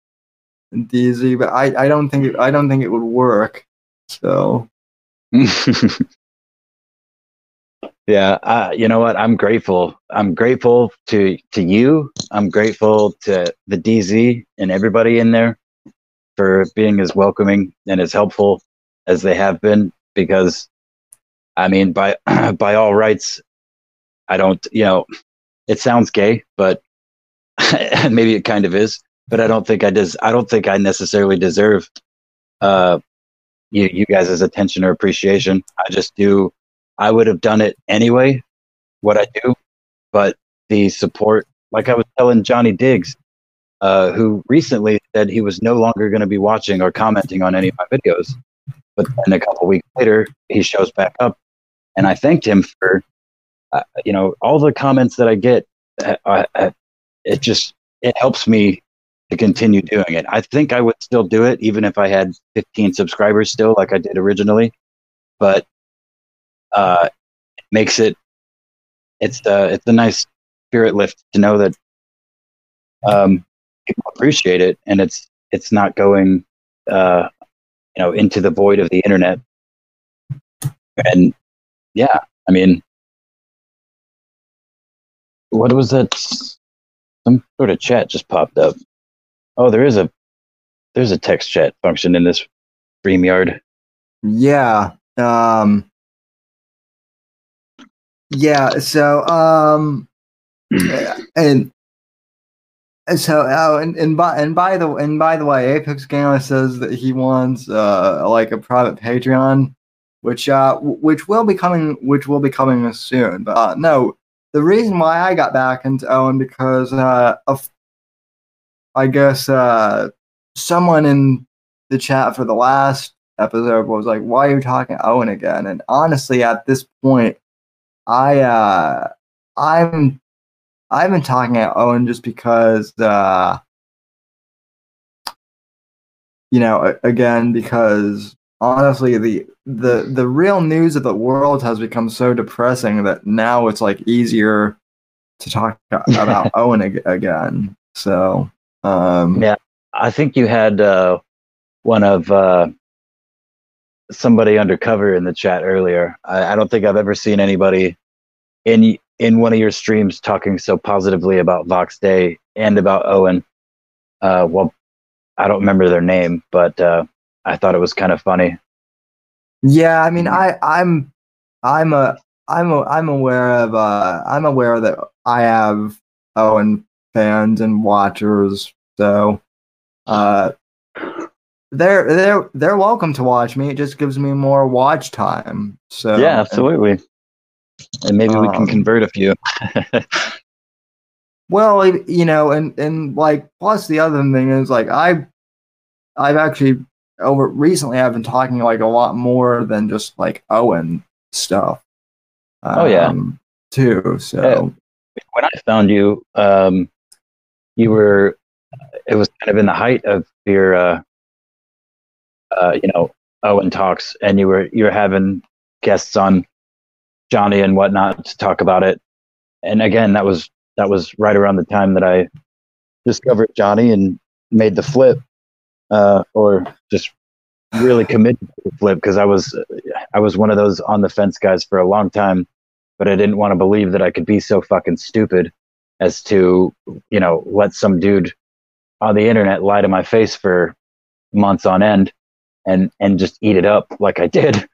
DZ, but I don't think it would work. So, yeah, you know what? I'm grateful. I'm grateful to you. I'm grateful to the DZ and everybody in there for being as welcoming and as helpful as they have been, because I mean, by all rights, I don't, you know, it sounds gay, but maybe it kind of is, but I don't think I necessarily deserve you guys' attention or appreciation. I would have done it anyway, what I do, but the support, like I was telling Johnny Diggs, who recently said he was no longer going to be watching or commenting on any of my videos. But then a couple weeks later, he shows back up, and I thanked him for, you know, all the comments that I get. It helps me to continue doing it. I think I would still do it even if I had 15 subscribers still, like I did originally. But it makes it, it's a nice spirit lift to know that, people appreciate it, and it's not going you know, into the void of the internet. And yeah, I mean, what was that? Some sort of chat just popped up. Oh, there's a text chat function in this StreamYard. Yeah. Yeah, so by the way, Apex Gamma says that he wants like a private Patreon, which will be coming soon. But no, the reason why I got back into Owen because I guess someone in the chat for the last episode was like, "Why are you talking to Owen again?" And honestly, at this point, I've been talking at Owen just because, you know, again, because honestly, the real news of the world has become so depressing that now it's like easier to talk about Owen again. So, yeah, I think you had one of somebody undercover in the chat earlier. I don't think I've ever seen anybody in one of your streams talking so positively about Vox Day and about Owen. Well, I don't remember their name, but I thought it was kind of funny. Yeah, I mean, I'm aware that I have Owen fans and watchers, so they're welcome to watch me. It just gives me more watch time. So yeah, absolutely. And maybe we can convert a few. Well, you know, and like, plus the other thing is like I've actually over recently I've been talking like a lot more than just like Owen stuff. Too. So when I found you, it was kind of in the height of your, you know, Owen talks, and you were having guests on Johnny and whatnot to talk about it. And again, that was right around the time that I discovered Johnny and made the flip, or just really committed to the flip, because I was one of those on the fence guys for a long time, but I didn't want to believe that I could be so fucking stupid as to, you know, let some dude on the internet lie to my face for months on end and just eat it up like I did.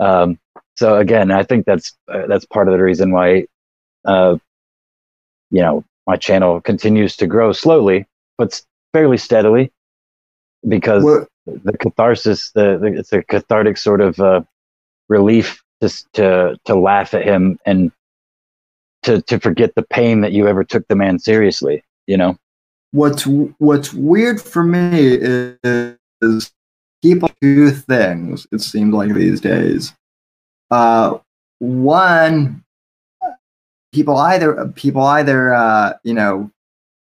So again, I think that's part of the reason why, you know, my channel continues to grow slowly, but fairly steadily, because the catharsis, it's a cathartic sort of relief to laugh at him and to forget the pain that you ever took the man seriously, you know? What's weird for me is people do things, it seems like these days. One, people either you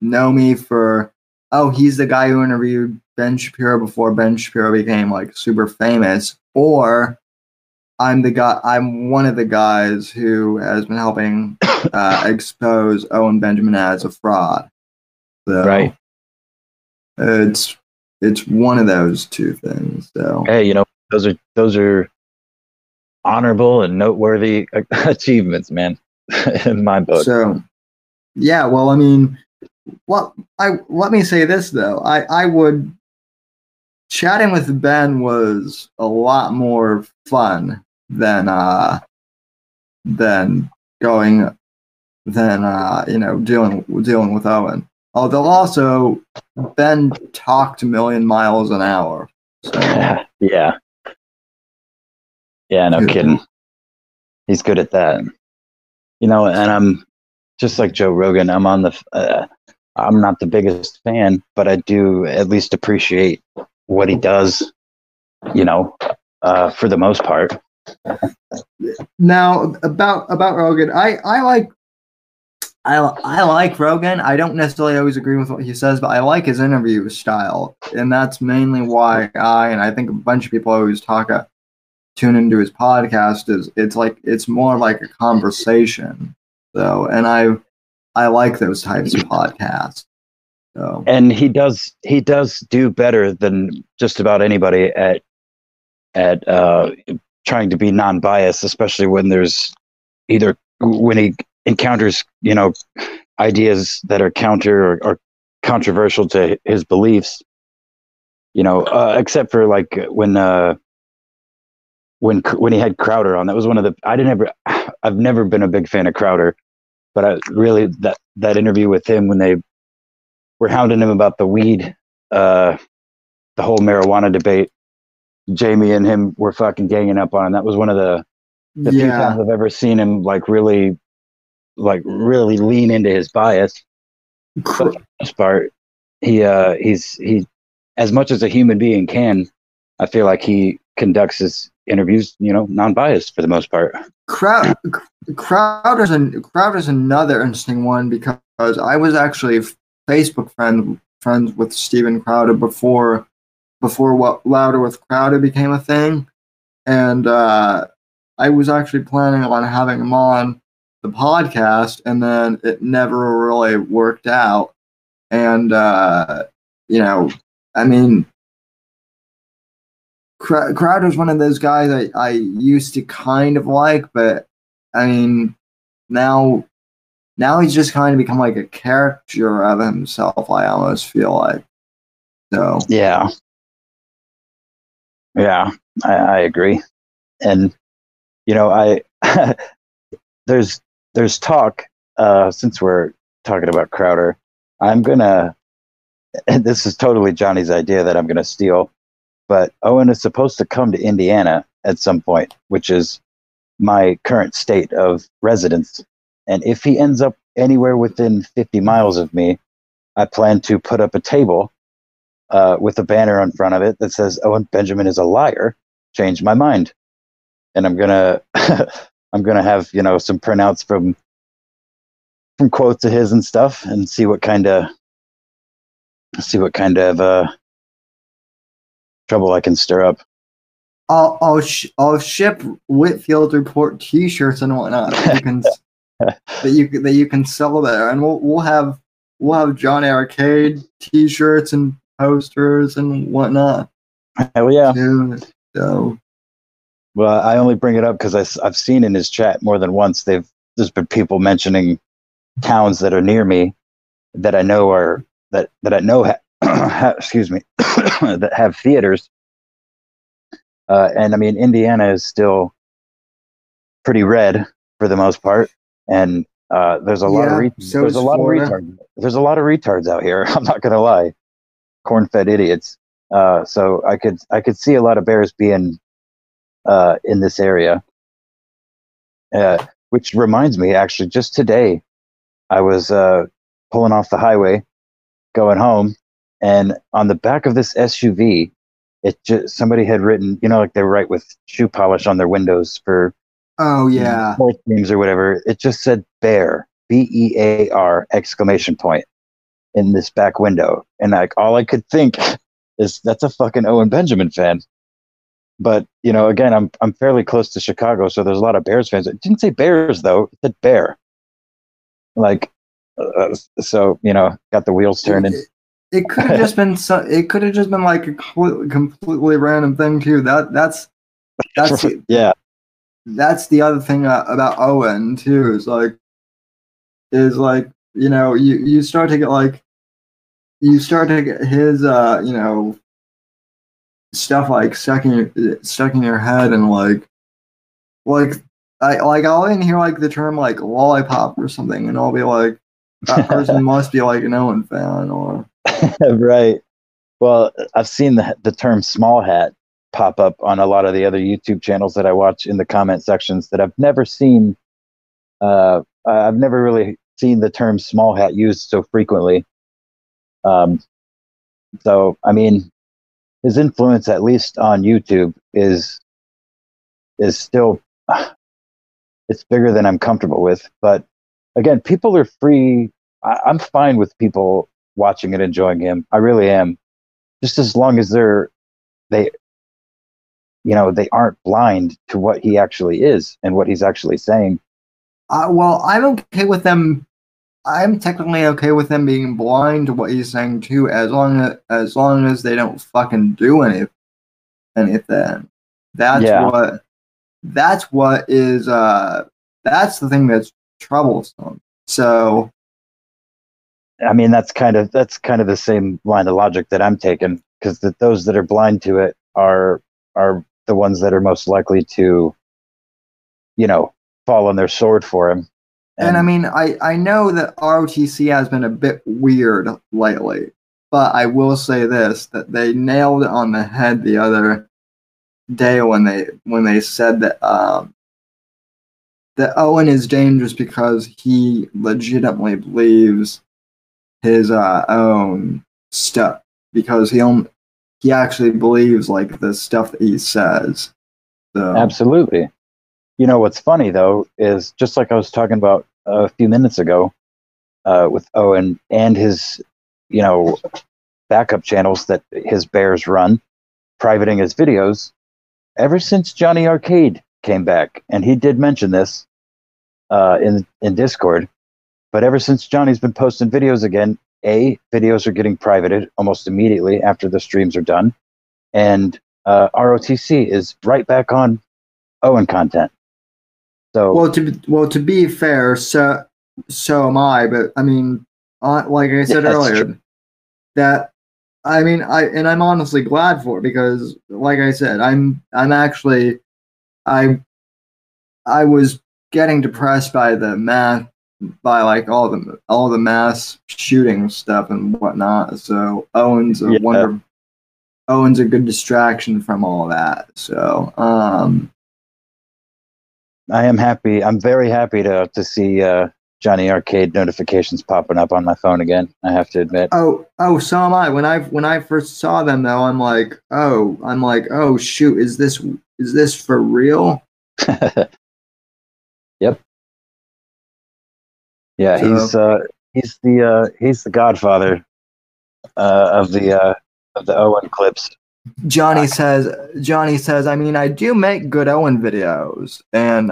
know me for, oh, he's the guy who interviewed Ben Shapiro before Ben Shapiro became like super famous, or I'm one of the guys who has been helping expose Owen Benjamin as a fraud. So, right. It's one of those two things. So hey, you know, those are honorable and noteworthy achievements, man. In my book. So, yeah. Well, I mean, let me say this though. I would. Chatting with Ben was a lot more fun than you know, dealing with Owen. Although also Ben talked a million miles an hour. So. Yeah. No kidding. He's good at that. You know, and I'm just like Joe Rogan. I'm on the. I'm not the biggest fan, but I do at least appreciate what he does, you know, for the most part. Now about Rogan, I like Rogan. I don't necessarily always agree with what he says, but I like his interview style, and that's mainly why I think a bunch of people always tune into his podcast. It's more like a conversation. So, and I like those types of podcasts. So. And he does do better than just about anybody at trying to be non-biased, especially when he encounters, you know, ideas that are counter or controversial to his beliefs, you know, except for like when he had Crowder on. That was one of the I've never been a big fan of Crowder, but I really that interview with him when they were hounding him about the weed, the whole marijuana debate, Jamie and him were fucking ganging up on him. That was one of the few times I've ever seen him like really lean into his bias. For the most part, he's as much as a human being can, I feel like he conducts his interviews, you know, non-biased for the most part. Crowder's another interesting one, because I was actually Facebook friends with Steven Crowder before what Louder with Crowder became a thing, and I was actually planning on having him on the podcast, and then it never really worked out. And you know, I mean, Crowder's one of those guys I used to kind of like, but I mean, now he's just kind of become like a caricature of himself, I almost feel like. So yeah, I agree. And, you know, I there's talk, since we're talking about Crowder, I'm going to, and this is totally Johnny's idea that I'm going to steal, but Owen is supposed to come to Indiana at some point, which is my current state of residence. And if he ends up anywhere within 50 miles of me, I plan to put up a table with a banner in front of it that says, Owen Benjamin is a liar, change my mind. And I'm going to, I'm going to have, you know, some printouts from quotes of his and stuff, and see what kind of trouble I can stir up. I'll ship Whitfield Report T-shirts and whatnot that you can that you can sell there, and we'll have Johnny Arcade T-shirts and posters and whatnot. Hell yeah! Dude, so. Well, I only bring it up because I've seen in his chat more than once. There's been people mentioning towns that are near me that I know are that I know excuse me that have theaters. And I mean, Indiana is still pretty red for the most part, and there's a lot of retards out here. I'm not gonna lie, corn-fed idiots. So I could see a lot of bears being in this area. Which reminds me, actually, just today, I was pulling off the highway, going home, and on the back of this SUV. It just, somebody had written, you know, like they write with shoe polish on their windows for sports teams or whatever. It just said bear, B-E-A-R ! in this back window. And like all I could think is that's a fucking Owen Benjamin fan. But, you know, again, I'm fairly close to Chicago, so there's a lot of Bears fans. It didn't say Bears though, it said bear. Like so, you know, got the wheels turning. It could have just been like a completely random thing too. That's yeah. That's the other thing about Owen too is like you know you start to get his you know stuff like stuck in your head and like I'll even hear like the term like lollipop or something and I'll be like that person must be like an Owen fan or. Right. Well, I've seen the term small hat pop up on a lot of the other YouTube channels that I watch in the comment sections that I've never seen. I've never really seen the term small hat used so frequently. So, I mean, his influence, at least on YouTube, is still it's bigger than I'm comfortable with. But again, people are free. I'm fine with people watching and enjoying him. I really am. Just as long as they aren't blind to what he actually is and what he's actually saying. Well, I'm okay with them. I'm technically okay with them being blind to what he's saying too, as long as they don't fucking do anything. That's the thing that's troublesome. So I mean, that's kind of the same line of logic that I'm taking, because that those that are blind to it are the ones that are most likely to, you know, fall on their sword for him. And I mean, I know that ROTC has been a bit weird lately, but I will say this, that they nailed it on the head the other day when they said that Owen is dangerous because he legitimately believes his own stuff, because he actually believes like the stuff that he says. So. Absolutely. You know what's funny though is just like I was talking about a few minutes ago with Owen and his, you know, backup channels that his bears run, privating his videos. Ever since Johnny Arcade came back, and he did mention this in Discord. But ever since Johnny's been posting videos again, videos are getting privated almost immediately after the streams are done. And ROTC is right back on Owen content. So to be fair, so am I. But I mean, like I said earlier, true. That I mean, I'm honestly glad for it because, like I said, I'm actually I was getting depressed by the math, by like all the mass shooting stuff and whatnot. So Owen's a good distraction from all that. So I am happy. I'm very happy to see Johnny Arcade notifications popping up on my phone again. I have to admit. Oh, so am I. When I first saw them though, I'm like, oh shoot, is this for real? Yep. Yeah, so, he's the godfather of the Owen clips. Johnny says, I mean, I do make good Owen videos, and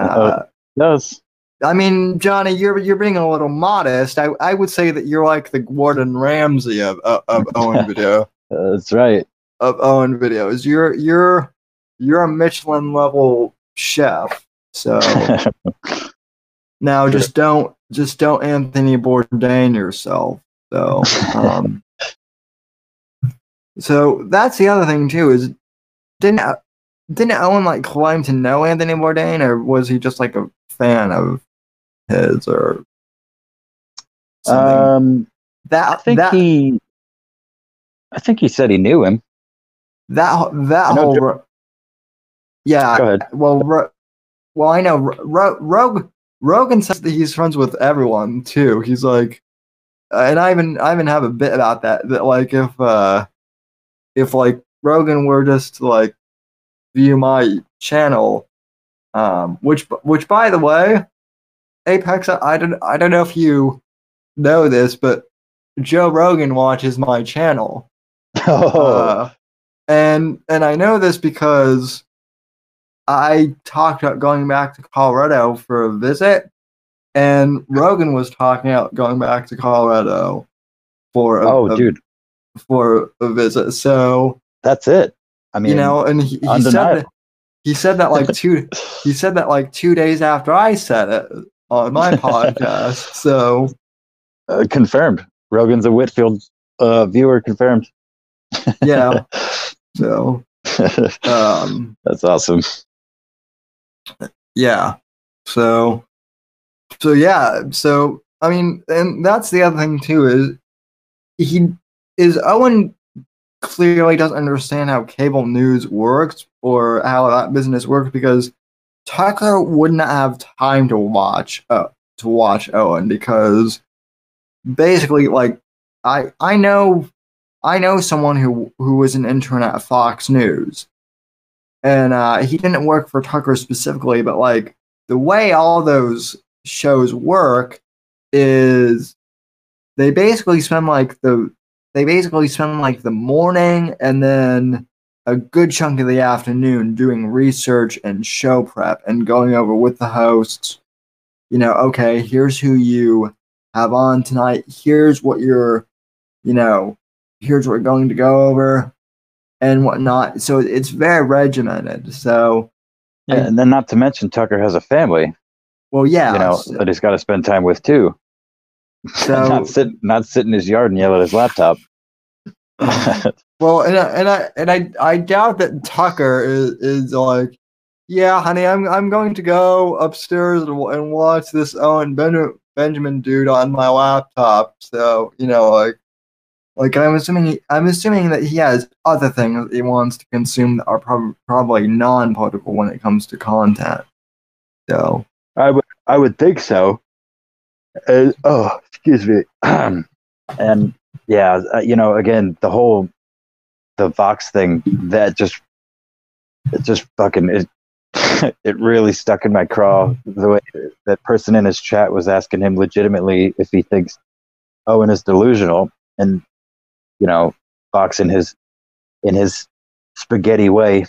does. I mean, Johnny, you're being a little modest. I would say that you're like the Gordon Ramsay of Owen video. That's right. Of Owen videos, you're a Michelin level chef. So now just don't Anthony Bourdain yourself. So. So that's the other thing too, is didn't Owen like claim to know Anthony Bourdain, or was he just like a fan of his or something? I think he said he knew him. Yeah. Go ahead. Well, I know Rogan says that he's friends with everyone too. He's like, and I even have a bit about that like if like Rogan were just to like view my channel, which by the way, Apex, I don't know if you know this, but Joe Rogan watches my channel. And I know this because I talked about going back to Colorado for a visit, and Rogan was talking about going back to Colorado for a visit. So that's it. I mean, you know, and he said that like 2 days after I said it on my podcast. So confirmed. Rogan's a Whitfield viewer. Confirmed. Yeah. So that's awesome. Yeah. So yeah. So I mean, and that's the other thing too, is Owen clearly doesn't understand how cable news works or how that business works, because Tucker would not have time to watch Owen, because basically like I know someone who was an intern at Fox News, and he didn't work for Tucker specifically, but like the way all those shows work is they basically spend like the morning and then a good chunk of the afternoon doing research and show prep and going over with the hosts, you know, okay, here's who you have on tonight. Here's what we're going to go over and whatnot. So it's very regimented. So, yeah, and then not to mention Tucker has a family. Well, yeah, you know, that he's got to spend time with too. So not sit in his yard and yell at his laptop. Well, and I doubt that Tucker is like, yeah, honey, I'm going to go upstairs and watch this Owen Benjamin dude on my laptop. So you know, like I'm assuming that he has other things he wants to consume that are probably non-political when it comes to content. So I would think so. Oh, excuse me. And yeah, you know, again, the Vox thing, that it really stuck in my craw. The way that person in his chat was asking him legitimately if he thinks Owen is delusional, and you know, Vox in his spaghetti way.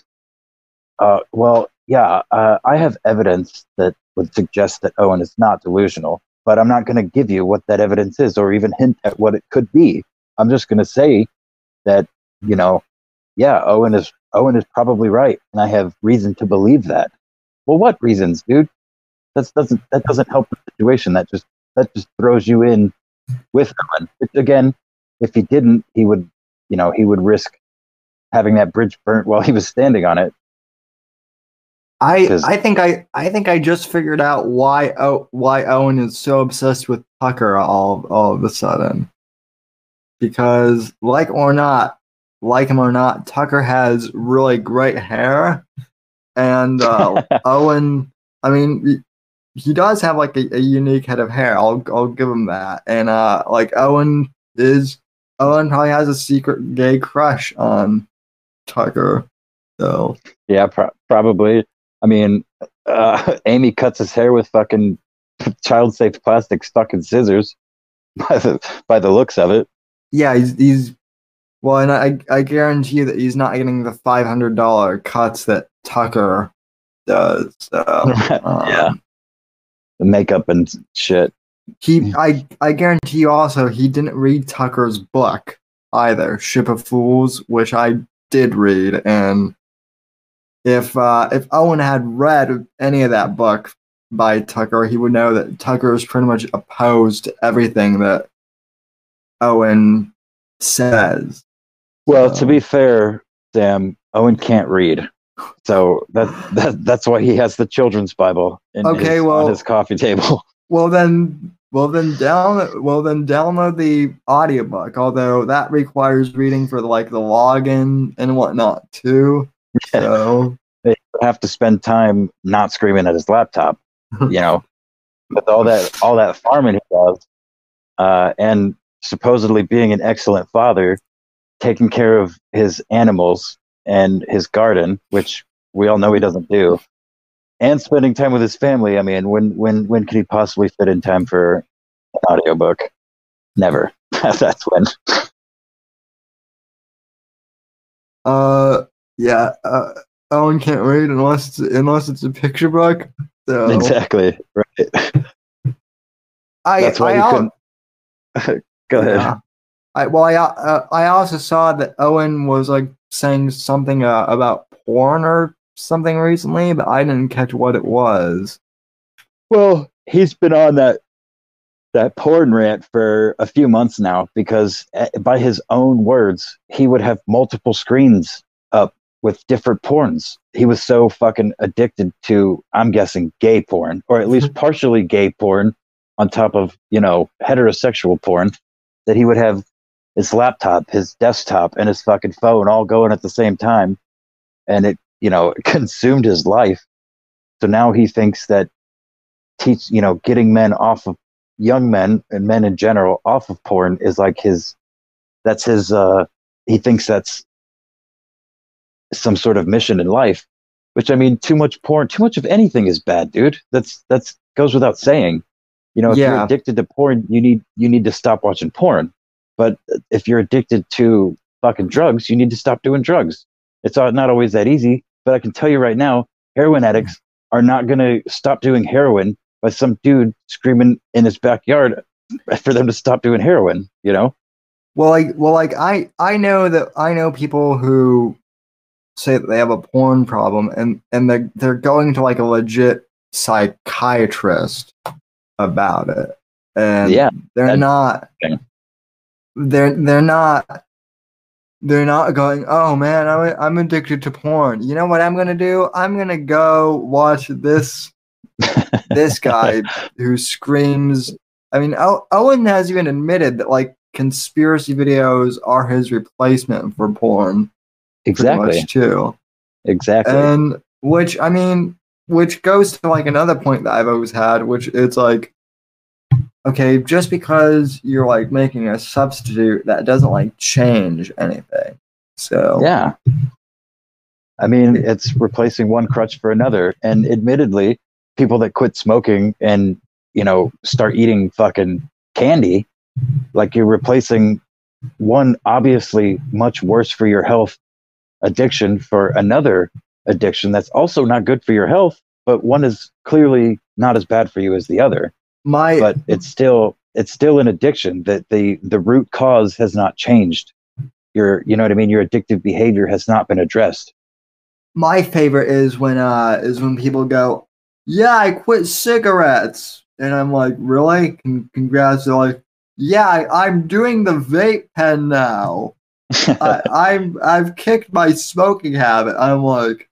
Well, yeah, I have evidence that would suggest that Owen is not delusional, but I'm not going to give you what that evidence is or even hint at what it could be. I'm just going to say that, you know, yeah, Owen is probably right, and I have reason to believe that. Well, what reasons, dude? That doesn't help the situation. That just throws you in with Owen. Which, again, if he didn't, he would risk having that bridge burnt while he was standing on it. I think I just figured out why Owen is so obsessed with Tucker all of a sudden. Because like him or not, Tucker has really great hair, and Owen, I mean, he does have like a unique head of hair. I'll give him that. And like Owen probably has a secret gay crush on Tucker. So yeah, probably. I mean, Amy cuts his hair with fucking child-safe plastic stuck in scissors by the looks of it. Yeah, he's well, and I guarantee you that he's not getting the $500 cuts that Tucker does. So, yeah, the makeup and shit. I guarantee you also he didn't read Tucker's book either, Ship of Fools, which I did read. And if Owen had read any of that book by Tucker, he would know that Tucker is pretty much opposed to everything that Owen says. Well, to be fair, Sam, Owen can't read, so that's why he has the children's Bible on his coffee table. Well then, download the audiobook. Although that requires reading for like the login and whatnot too. So they have to spend time not screaming at his laptop, you know, with all that farming he does, and supposedly being an excellent father, taking care of his animals and his garden, which we all know he doesn't do, and spending time with his family. I mean, when could he possibly fit in time for an audiobook? Never. That's when. Yeah. Owen can't read unless it's a picture book. So. Exactly. Right. That's why you couldn't. Go ahead. Yeah. I also saw that Owen was like saying something about porn or something recently, but I didn't catch what it was. Well, he's been on that porn rant for a few months now because, by his own words, he would have multiple screens up with different porns. He was so fucking addicted to, I'm guessing, gay porn, or at least partially gay porn, on top of, you know, heterosexual porn, that he would have his laptop, his desktop, and his fucking phone all going at the same time. And it, you know, consumed his life. So now he thinks that getting men off of, young men and men in general, off of porn is like he thinks that's some sort of mission in life, which, I mean, too much porn, too much of anything is bad, dude. That's goes without saying. You know, if you're addicted to porn, you need to stop watching porn. But if you're addicted to fucking drugs, you need to stop doing drugs. It's not always that easy, but I can tell you right now, heroin addicts are not going to stop doing heroin by some dude screaming in his backyard for them to stop doing heroin, you know? Well, like I know people who say that they have a porn problem and they're going to like a legit psychiatrist about it, and they're not going, oh man, I'm addicted to porn, you know what I'm gonna do, I'm gonna go watch this guy who screams. I mean, Owen has even admitted that like conspiracy videos are his replacement for porn. Exactly And which goes to like another point that I've always had, which it's like, okay, just because you're like making a substitute, that doesn't like change anything. So yeah, I mean, it's replacing one crutch for another. And admittedly, people that quit smoking and, you know, start eating fucking candy, like, you're replacing one obviously much worse for your health addiction for another addiction that's also not good for your health, but one is clearly not as bad for you as the other. But it's still an addiction that the root cause has not changed. You know what I mean? Your addictive behavior has not been addressed. My favorite is when people go, yeah, I quit cigarettes. And I'm like, really? Congrats. They're like, yeah, I'm doing the vape pen now. I've kicked my smoking habit. I'm like,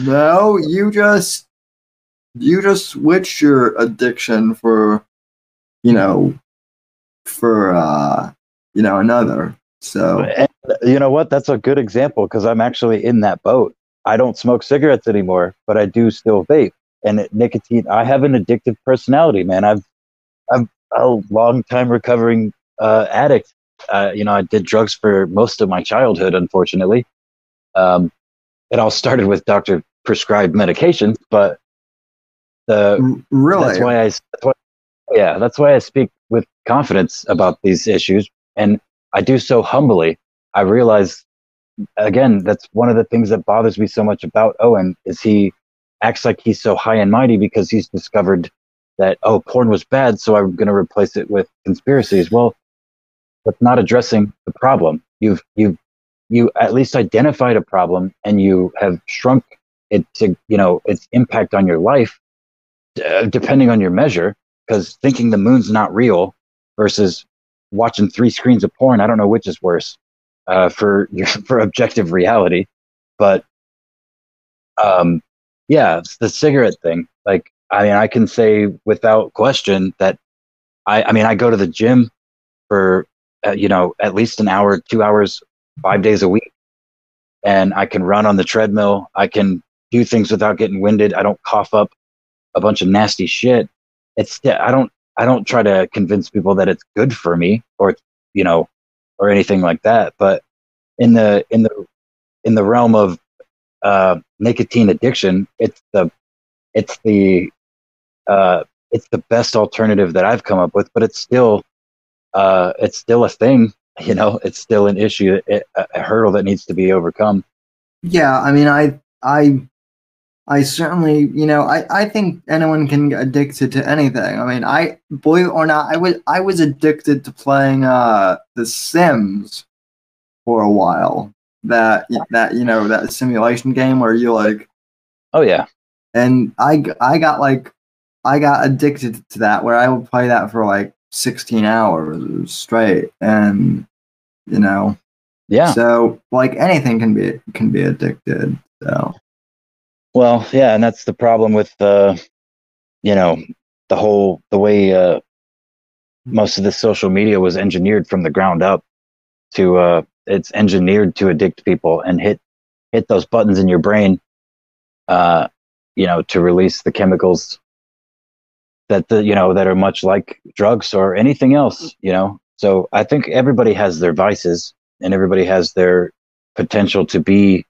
No, you just switch your addiction for another. So, and you know what? That's a good example because I'm actually in that boat. I don't smoke cigarettes anymore, but I do still vape and nicotine. I have an addictive personality, man. I'm a long time recovering addict. I did drugs for most of my childhood, unfortunately. It all started with doctor prescribed medication, but really, that's why I speak with confidence about these issues, and I do so humbly. I realize, again, that's one of the things that bothers me so much about Owen is he acts like he's so high and mighty because he's discovered that, oh, porn was bad, so I'm going to replace it with conspiracies. Well, that's not addressing the problem. You at least identified a problem, and you have shrunk it to, its impact on your life, depending on your measure, because thinking the moon's not real versus watching 3 screens of porn, I don't know which is worse for objective reality. But it's the cigarette thing. Like, I mean, I can say without question that I go to the gym for at least an hour, 2 hours, 5 days a week, and I can run on the treadmill. I can do things without getting winded. I don't cough up a bunch of nasty shit. I don't try to convince people that it's good for me or anything like that. But in the realm of nicotine addiction, it's the best alternative that I've come up with. But it's still a thing. It's still an issue, a hurdle that needs to be overcome. Yeah, I mean, I certainly, I think anyone can get addicted to anything. I mean, believe it or not, I was addicted to playing The Sims for a while. That simulation game where you like, oh yeah, and I got addicted to that, where I would play that for like 16 hours straight, and so like anything can be addicted. So and that's the problem with the way most of the social media was engineered from the ground up to it's engineered to addict people and hit those buttons in your brain to release the chemicals that are much like drugs or anything else, So I think everybody has their vices and everybody has their potential to be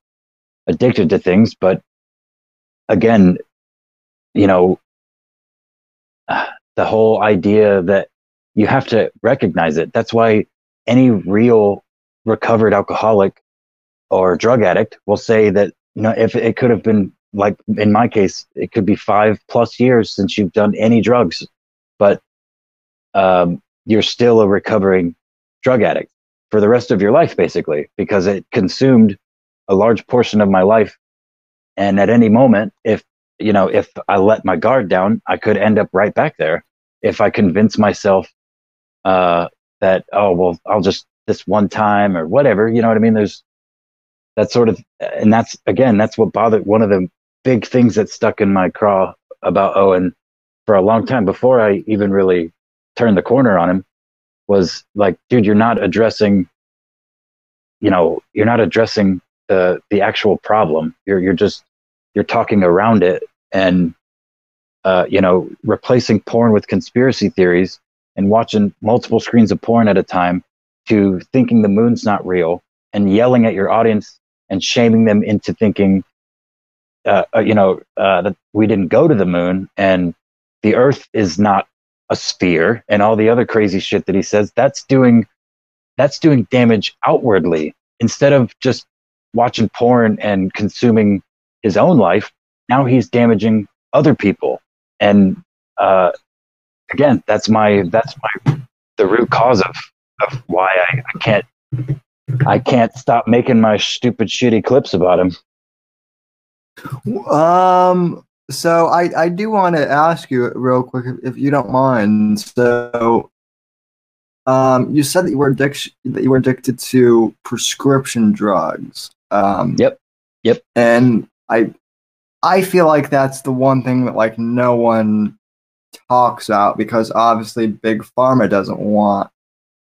addicted to things. But again, the whole idea that you have to recognize it. That's why any real recovered alcoholic or drug addict will say that, if it could have been, like in my case, it could be 5+ years since you've done any drugs, but you're still a recovering drug addict for the rest of your life, basically, because it consumed a large portion of my life. And at any moment, if I let my guard down, I could end up right back there. If I convince myself that, oh, well, I'll just this one time or whatever, you know what I mean? There's that sort of, and that's, again, that's what bothered, one of the big things that stuck in my craw about Owen for a long time before I even really turned the corner on him was like, dude, you're not addressing the actual problem. You're talking around it and, replacing porn with conspiracy theories and watching multiple screens of porn at a time to thinking the moon's not real and yelling at your audience and shaming them into thinking, that we didn't go to the moon and the earth is not a sphere and all the other crazy shit that he says, that's doing damage outwardly instead of just watching porn and consuming his own life. Now he's damaging other people. And, again, that's the root cause of why I can't stop making my stupid, shitty clips about him. So I do want to ask you real quick, if you don't mind. So, you said that you were addicted to prescription drugs. Yep. And I I feel like that's the one thing that like no one talks about, because obviously Big Pharma doesn't want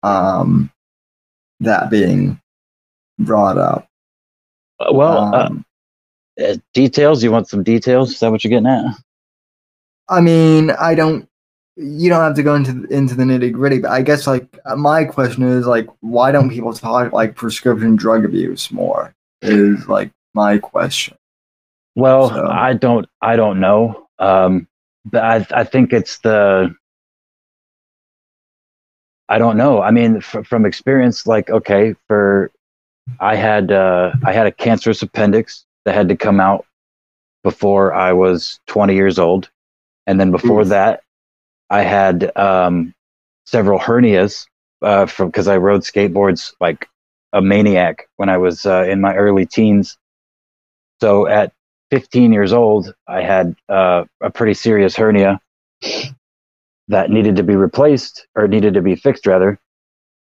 that being brought up. Details? You want some details? Is that what you're getting at? I mean, you don't have to go into the nitty gritty, but I guess like my question is like, why don't people talk like prescription drug abuse more? Is like my question. Well, so. I don't know. But I think it's the. I don't know. I mean, from experience, like, okay, I had a cancerous appendix that had to come out before I was 20 years old. And then before that, I had several hernias because I rode skateboards like a maniac when I was in my early teens. So at 15 years old, I had a pretty serious hernia that needed to be replaced, or needed to be fixed rather.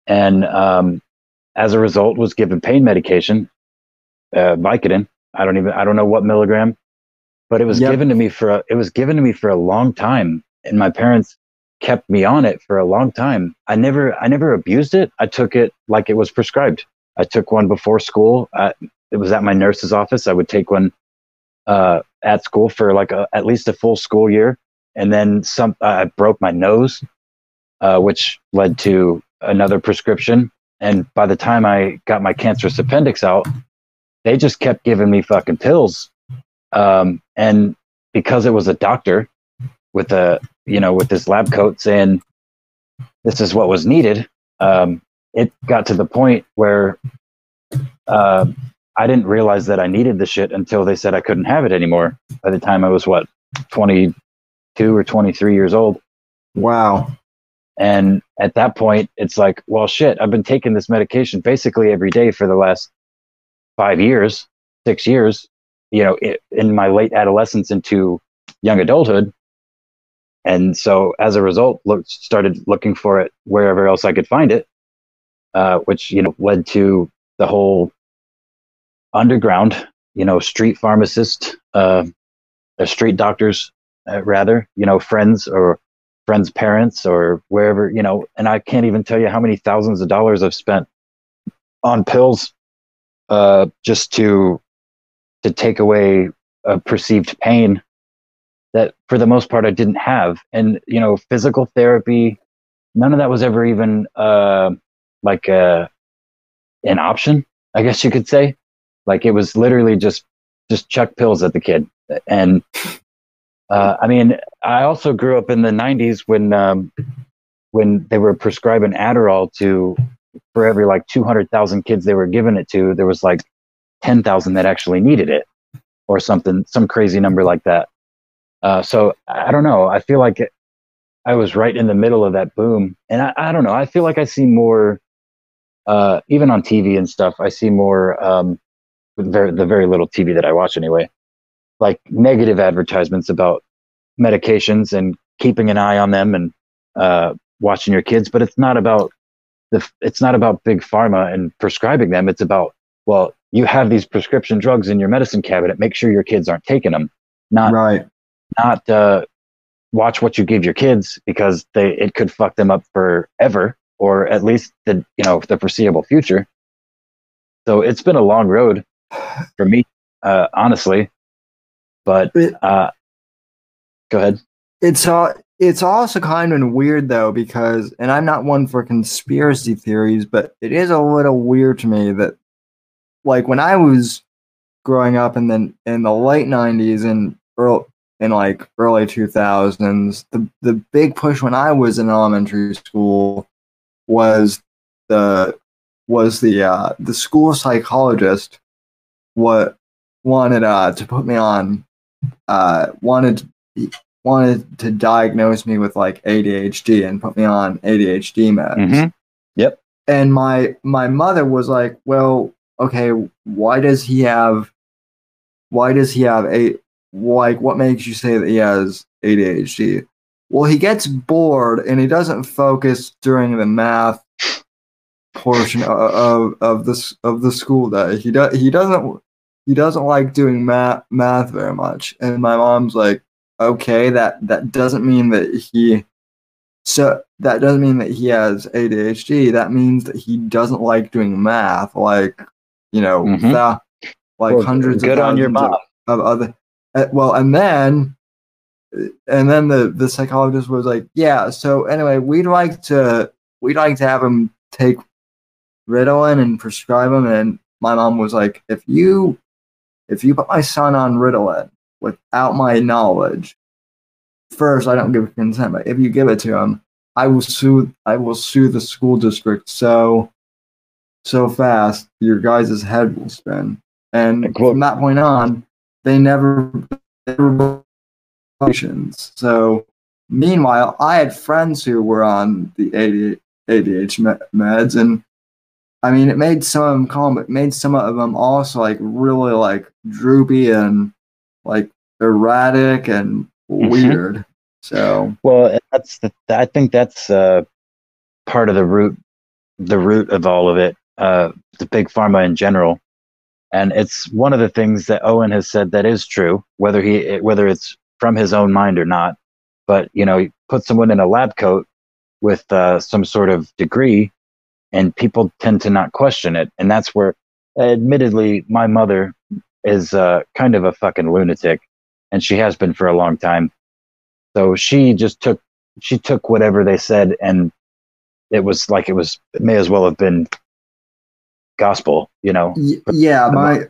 And as a result, was given pain medication, Vicodin. I don't know what milligram, but it was given to me for a long time. And my parents kept me on it for a long time. I never abused it. I took it like it was prescribed. I took one before school. It was at my nurse's office. I would take one at school for like at least a full school year. And then I broke my nose, which led to another prescription. And by the time I got my cancerous appendix out, they just kept giving me fucking pills. And because it was a doctor with with this lab coat saying this is what was needed, it got to the point where I didn't realize that I needed the shit until they said I couldn't have it anymore. By the time I was 22 or 23 years old. Wow. And at that point, it's like, well, shit, I've been taking this medication basically every day for the last 5 years, 6 years, in my late adolescence into young adulthood. And so as a result, started looking for it wherever else I could find it, which, led to the whole underground, street pharmacist, street doctors, rather, friends or friends' parents or wherever, and I can't even tell you how many thousands of dollars I've spent on pills just to take away a perceived pain that for the most part I didn't have. And physical therapy, none of that was ever even an option, I guess you could say. Like, it was literally just chuck pills at the kid. And I also grew up in the 90s when they were prescribing Adderall for every like 200,000 kids they were giving it to, there was like 10,000 that actually needed it, or something, some crazy number like that. So I don't know. I feel like I was right in the middle of that boom. And I don't know. I feel like I see more, even on TV and stuff, I see more, the very little TV that I watch anyway, like negative advertisements about medications and keeping an eye on them and watching your kids. But it's not about Big Pharma and prescribing them. It's about, well, you have these prescription drugs in your medicine cabinet. Make sure your kids aren't taking them. Not watch what you give your kids, because it could fuck them up forever, or at least the foreseeable future. So it's been a long road for me, honestly. But go ahead. It's also kind of weird, though, because, and I'm not one for conspiracy theories, but it is a little weird to me that, like, when I was growing up, and then in the late 90s and early 2000s, the big push when I was in elementary school was the school psychologist wanted to diagnose me with like ADHD and put me on ADHD meds. Mm-hmm. Yep. And my mother was like, well, okay, what makes you say that he has ADHD? Well, he gets bored and he doesn't focus during the math portion of the school day. He doesn't he doesn't like doing math very much. And my mom's like, okay, that doesn't mean that he has ADHD. That means that he doesn't like doing math, like, you know, mm-hmm. Hundreds of thousands of other. Well, and then the psychologist was like, yeah. So anyway, we'd like to have him take Ritalin and prescribe him. And my mom was like, if you put my son on Ritalin without my knowledge, first, I don't give consent, but if you give it to him, I will sue the school district so fast your guys' head will spin. And from that point on, they never patients. So meanwhile, I had friends who were on the ADHD meds, and I mean, it made some of them calm, but it made some of them also like really like droopy and like erratic and weird. Mm-hmm. So well, I think that's part of the root of all of it, the big pharma in general. And it's one of the things that Owen has said that is true, whether it's from his own mind or not. But, you know, he put someone in a lab coat with some sort of degree, and people tend to not question it. And that's where, admittedly, my mother is kind of a fucking lunatic, and she has been for a long time. So she just took whatever they said, and it may as well have been gospel, you know. My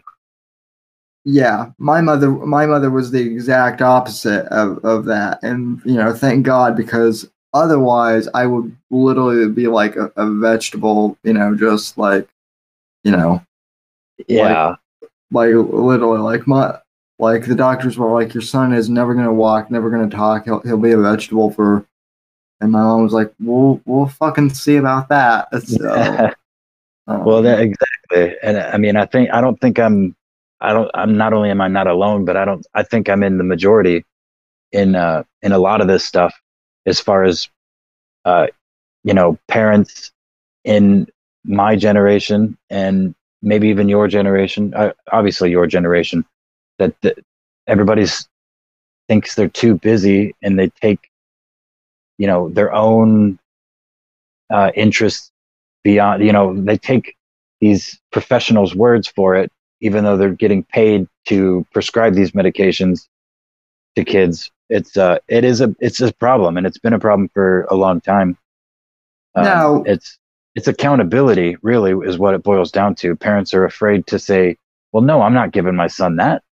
mother was the exact opposite of that, and you know, thank God, because otherwise I would literally be like a vegetable, you know, just like, you know, yeah, like literally, like my, like the doctors were like, your son is never gonna walk, never gonna talk, he'll be a vegetable for, and my mom was like, we'll fucking see about that. So. Yeah. Well, exactly, and I mean, not only am I not alone, but I think I'm in the majority in a lot of this stuff, as far as you know, parents in my generation and maybe even your generation, obviously your generation, that everybody thinks they're too busy and they take, you know, their own interests beyond, you know, they take these professionals' words for it, even though they're getting paid to prescribe these medications to kids. It's a problem, and it's been a problem for a long time. No, it's accountability, really, is what it boils down to. Parents are afraid to say, "Well, no, I'm not giving my son that,"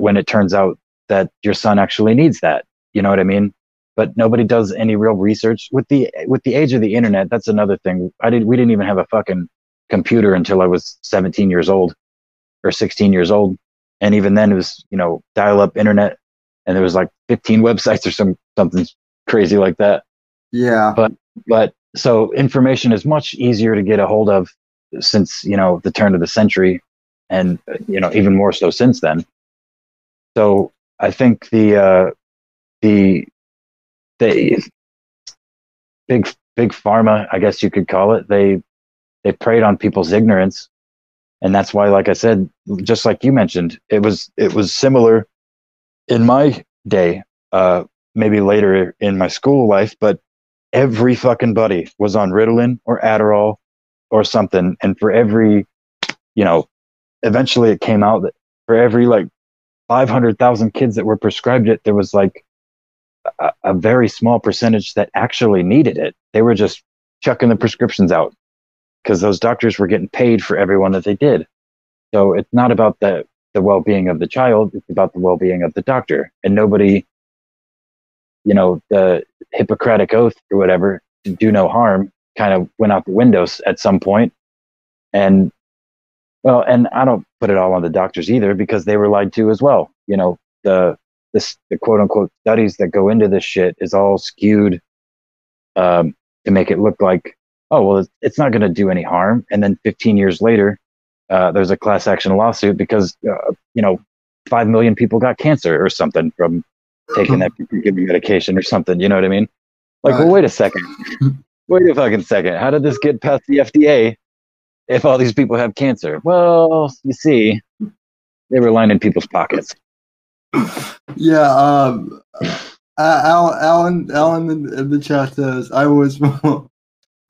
when it turns out that your son actually needs that. You know what I mean? But nobody does any real research with the age of the internet. That's another thing. We didn't even have a fucking computer until I was 17 years old or 16 years old, and even then it was, you know, dial-up internet, and there was like 15 websites or something crazy like that. Yeah. But so information is much easier to get a hold of since, you know, the turn of the century, and you know, even more so since then. So I think the big pharma, I guess you could call it, they preyed on people's ignorance, and that's why, like I said, just like you mentioned, it was similar in my day, maybe later in my school life, but every fucking buddy was on Ritalin or Adderall or something, and for every, you know, eventually it came out that for every like 500,000 kids that were prescribed it, there was like a very small percentage that actually needed it. They were just chucking the prescriptions out because those doctors were getting paid for everyone that they did. So it's not about the well-being of the child, it's about the well-being of the doctor. And nobody, you know, the Hippocratic Oath or whatever, to do no harm, kind of went out the windows at some point. And well, and I don't put it all on the doctors either, because they were lied to as well. You know, the quote-unquote studies that go into this shit is all skewed to make it look like, oh, well, it's not going to do any harm. And then 15 years later, there's a class action lawsuit because, you know, 5 million people got cancer or something from taking that medication or something. You know what I mean? Like, well, wait a second. Wait a fucking second. How did this get past the FDA if all these people have cancer? Well, you see, They were lining people's pockets. Yeah. Alan in the chat says, I was born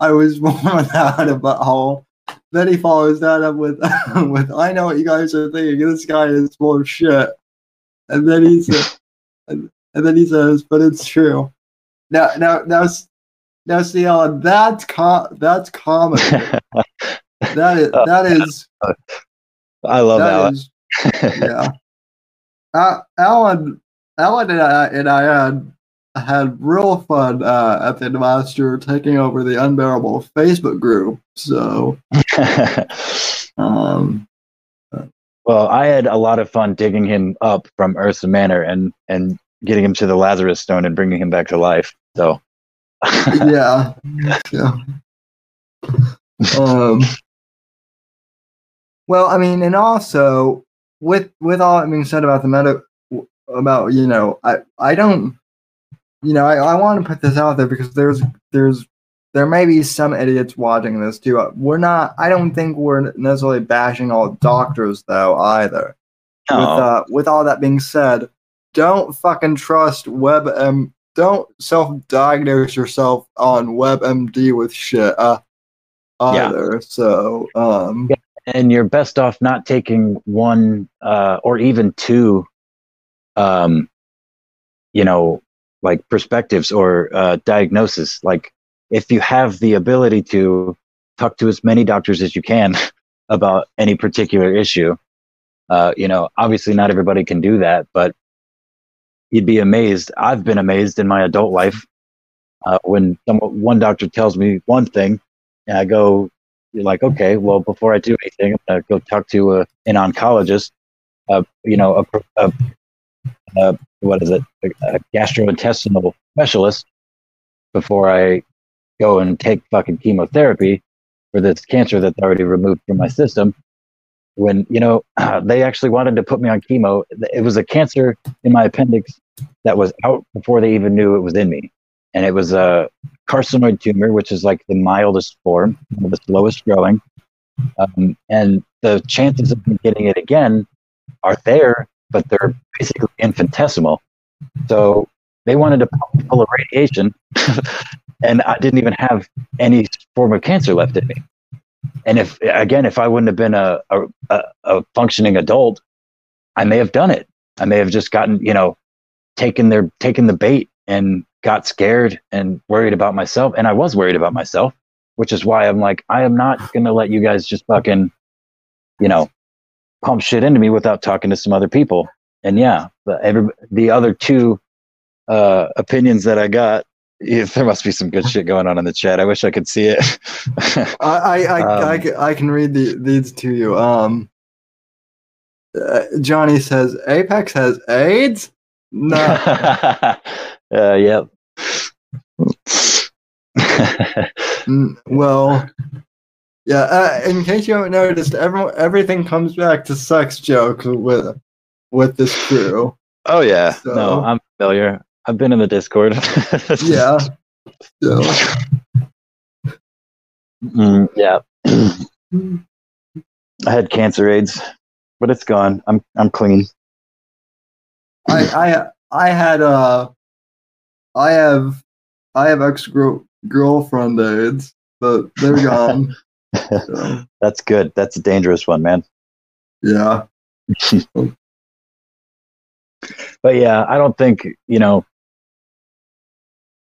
without a butthole. Then he follows that up with, I know what you guys are thinking. This guy is full of shit. And then he says, but it's true. Now, see, Alan, that's comedy. That is. I love Alan. Yeah. Alan and I had real fun at the end of last year taking over the Unbearable Facebook group. So, well, I had a lot of fun digging him up from Ursa Manor and getting him to the Lazarus Stone and bringing him back to life. So, yeah. Well, I mean, and also with all that being said about the meta, about, you know, I don't, you know, I want to put this out there because there may be some idiots watching this too. I don't think we're necessarily bashing all doctors though either. No. With all that being said, don't fucking trust WebMD. Don't self-diagnose yourself on WebMD with shit either. Yeah. So, yeah. And you're best off not taking one or even two, you know, like perspectives or diagnosis. Like, if you have the ability to talk to as many doctors as you can about any particular issue, you know, obviously not everybody can do that, but you'd be amazed. I've been amazed in my adult life when one doctor tells me one thing, and I go, you're like, okay, well, before I do anything, I'm going to go talk to an oncologist, you know, a gastrointestinal specialist before I go and take fucking chemotherapy for this cancer that's already removed from my system. When, you know, they actually wanted to put me on chemo. It was a cancer in my appendix that was out before they even knew it was in me. And it was a carcinoid tumor, which is like the mildest form, one of the slowest growing. And the chances of me getting it again are there, but they're basically infinitesimal. So they wanted to pull a radiation, and I didn't even have any form of cancer left in me. And if I wouldn't have been a functioning adult, I may have done it. I may have just gotten, you know, taken the bait and got scared and worried about myself. And I was worried about myself, which is why I'm like, I am not going to let you guys just fucking, you know, pump shit into me without talking to some other people. And yeah, the other two opinions that I got, there must be some good shit going on in the chat. I wish I could see it. I can read these to you. Johnny says, Apex has AIDS? No. Yep. Well, yeah. In case you haven't noticed, everything comes back to sex jokes with this crew. Oh yeah. So, no, I'm familiar. I've been in the Discord. Yeah. So. Yeah. I had cancer AIDS, but it's gone. I'm clean. I have ex-girlfriend AIDS, but they're gone. So. That's good. That's a dangerous one, man. Yeah. But yeah, I don't think, you know,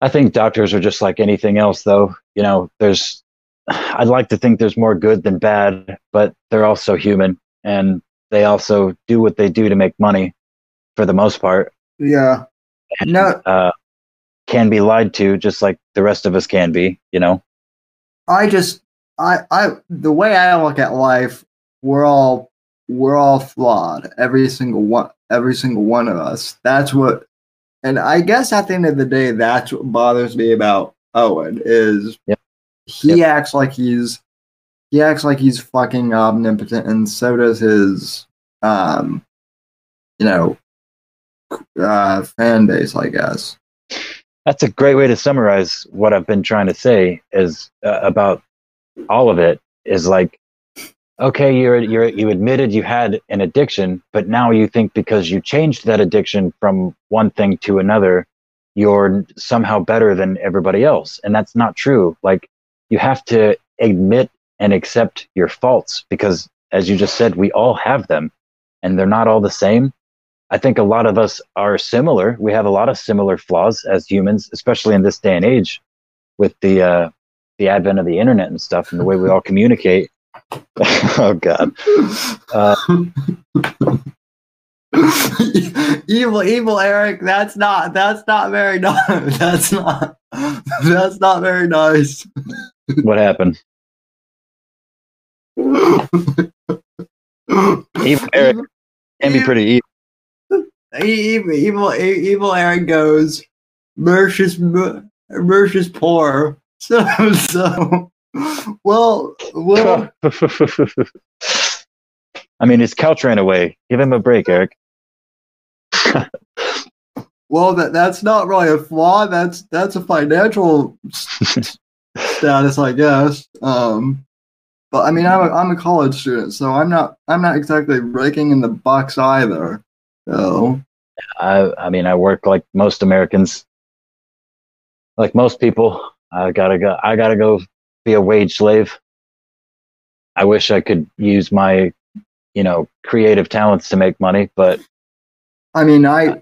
I think doctors are just like anything else, though. You know, I'd like to think there's more good than bad, but they're also human, and they also do what they do to make money, for the most part. Yeah. And, can be lied to, just like the rest of us can be. You know. The way I look at life, we're all flawed. Every single one of us. That's what. And I guess at the end of the day, that's what bothers me about Owen is he acts like he's fucking omnipotent, and so does his you know, fan base, I guess. That's a great way to summarize what I've been trying to say is about all of it is like okay, you admitted you had an addiction, but now you think because you changed that addiction from one thing to another, you're somehow better than everybody else. And that's not true. Like, you have to admit and accept your faults, because as you just said, we all have them and they're not all the same. I think a lot of us are similar. We have a lot of similar flaws as humans, especially in this day and age with the advent of the internet and stuff and the way we all communicate. Oh God. Evil Eric, that's not very nice. What happened? Evil Eric can be pretty evil Eric goes, Mersh is poor. So well I mean, his couch ran away. Give him a break, Eric. Well, that's not really a flaw. That's a financial status, I guess. But I mean, I'm a college student, so I'm not exactly breaking in the box either. So I mean, I work like most Americans, like most people. I gotta go be a wage slave. I wish I could use my, creative talents to make money, but I mean, I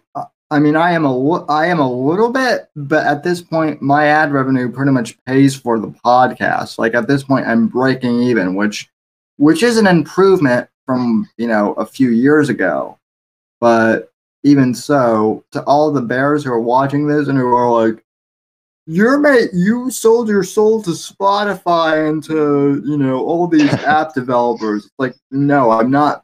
am a little bit, but at this point, my ad revenue pretty much pays for the podcast. Like, at this point, I'm breaking even, which is an improvement from, a few years ago. But even so, to all the bears who are watching this and who are like, your mate, you sold your soul to Spotify and to, all these app developers. It's like, no, I'm not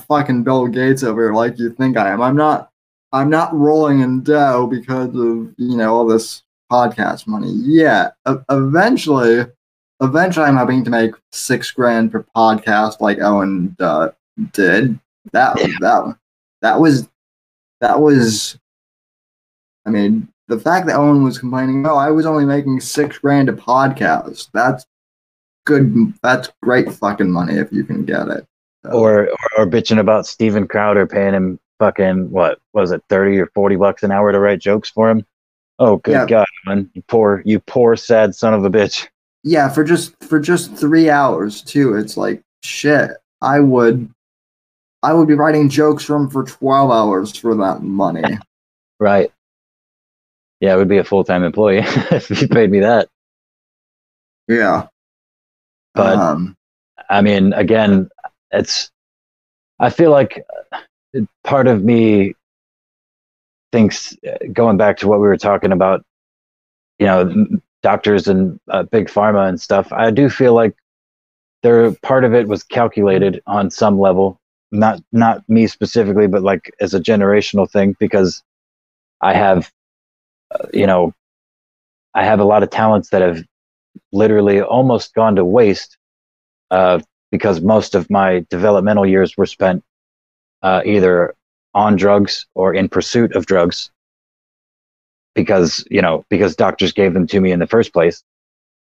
fucking Bill Gates over here like you think I am. I'm not rolling in dough because of, all this podcast money. Yeah. Eventually I'm hoping to make $6,000 per podcast like Owen did. That was, I mean, the fact that Owen was complaining, I was only making $6,000 a podcast. That's good. That's great fucking money if you can get it. So. Or bitching about Steven Crowder paying him fucking, what was it, $30 or $40 an hour to write jokes for him? Oh, good God, man. You poor, sad son of a bitch. Yeah. For just 3 hours too. It's like, shit, I would be writing jokes for him for 12 hours for that money. Right. Yeah, I would be a full-time employee if you paid me that. Yeah. But, I mean, again, I feel like part of me thinks, going back to what we were talking about, doctors and big pharma and stuff, I do feel like part of it was calculated on some level. Not me specifically, but like as a generational thing, because I have, I have a lot of talents that have literally almost gone to waste because most of my developmental years were spent either on drugs or in pursuit of drugs because doctors gave them to me in the first place.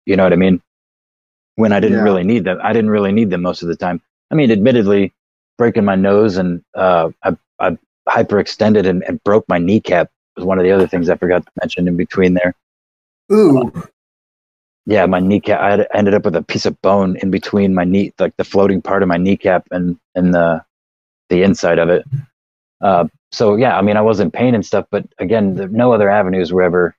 You know what I mean? When I didn't really need them. I didn't really need them most of the time. I mean, admittedly, breaking my nose and I hyperextended and broke my kneecap was one of the other things I forgot to mention in between there. Ooh. Yeah, my kneecap. I ended up with a piece of bone in between my knee, like the floating part of my kneecap and the inside of it. So yeah, I mean, I was in pain and stuff, but again, no other avenues were ever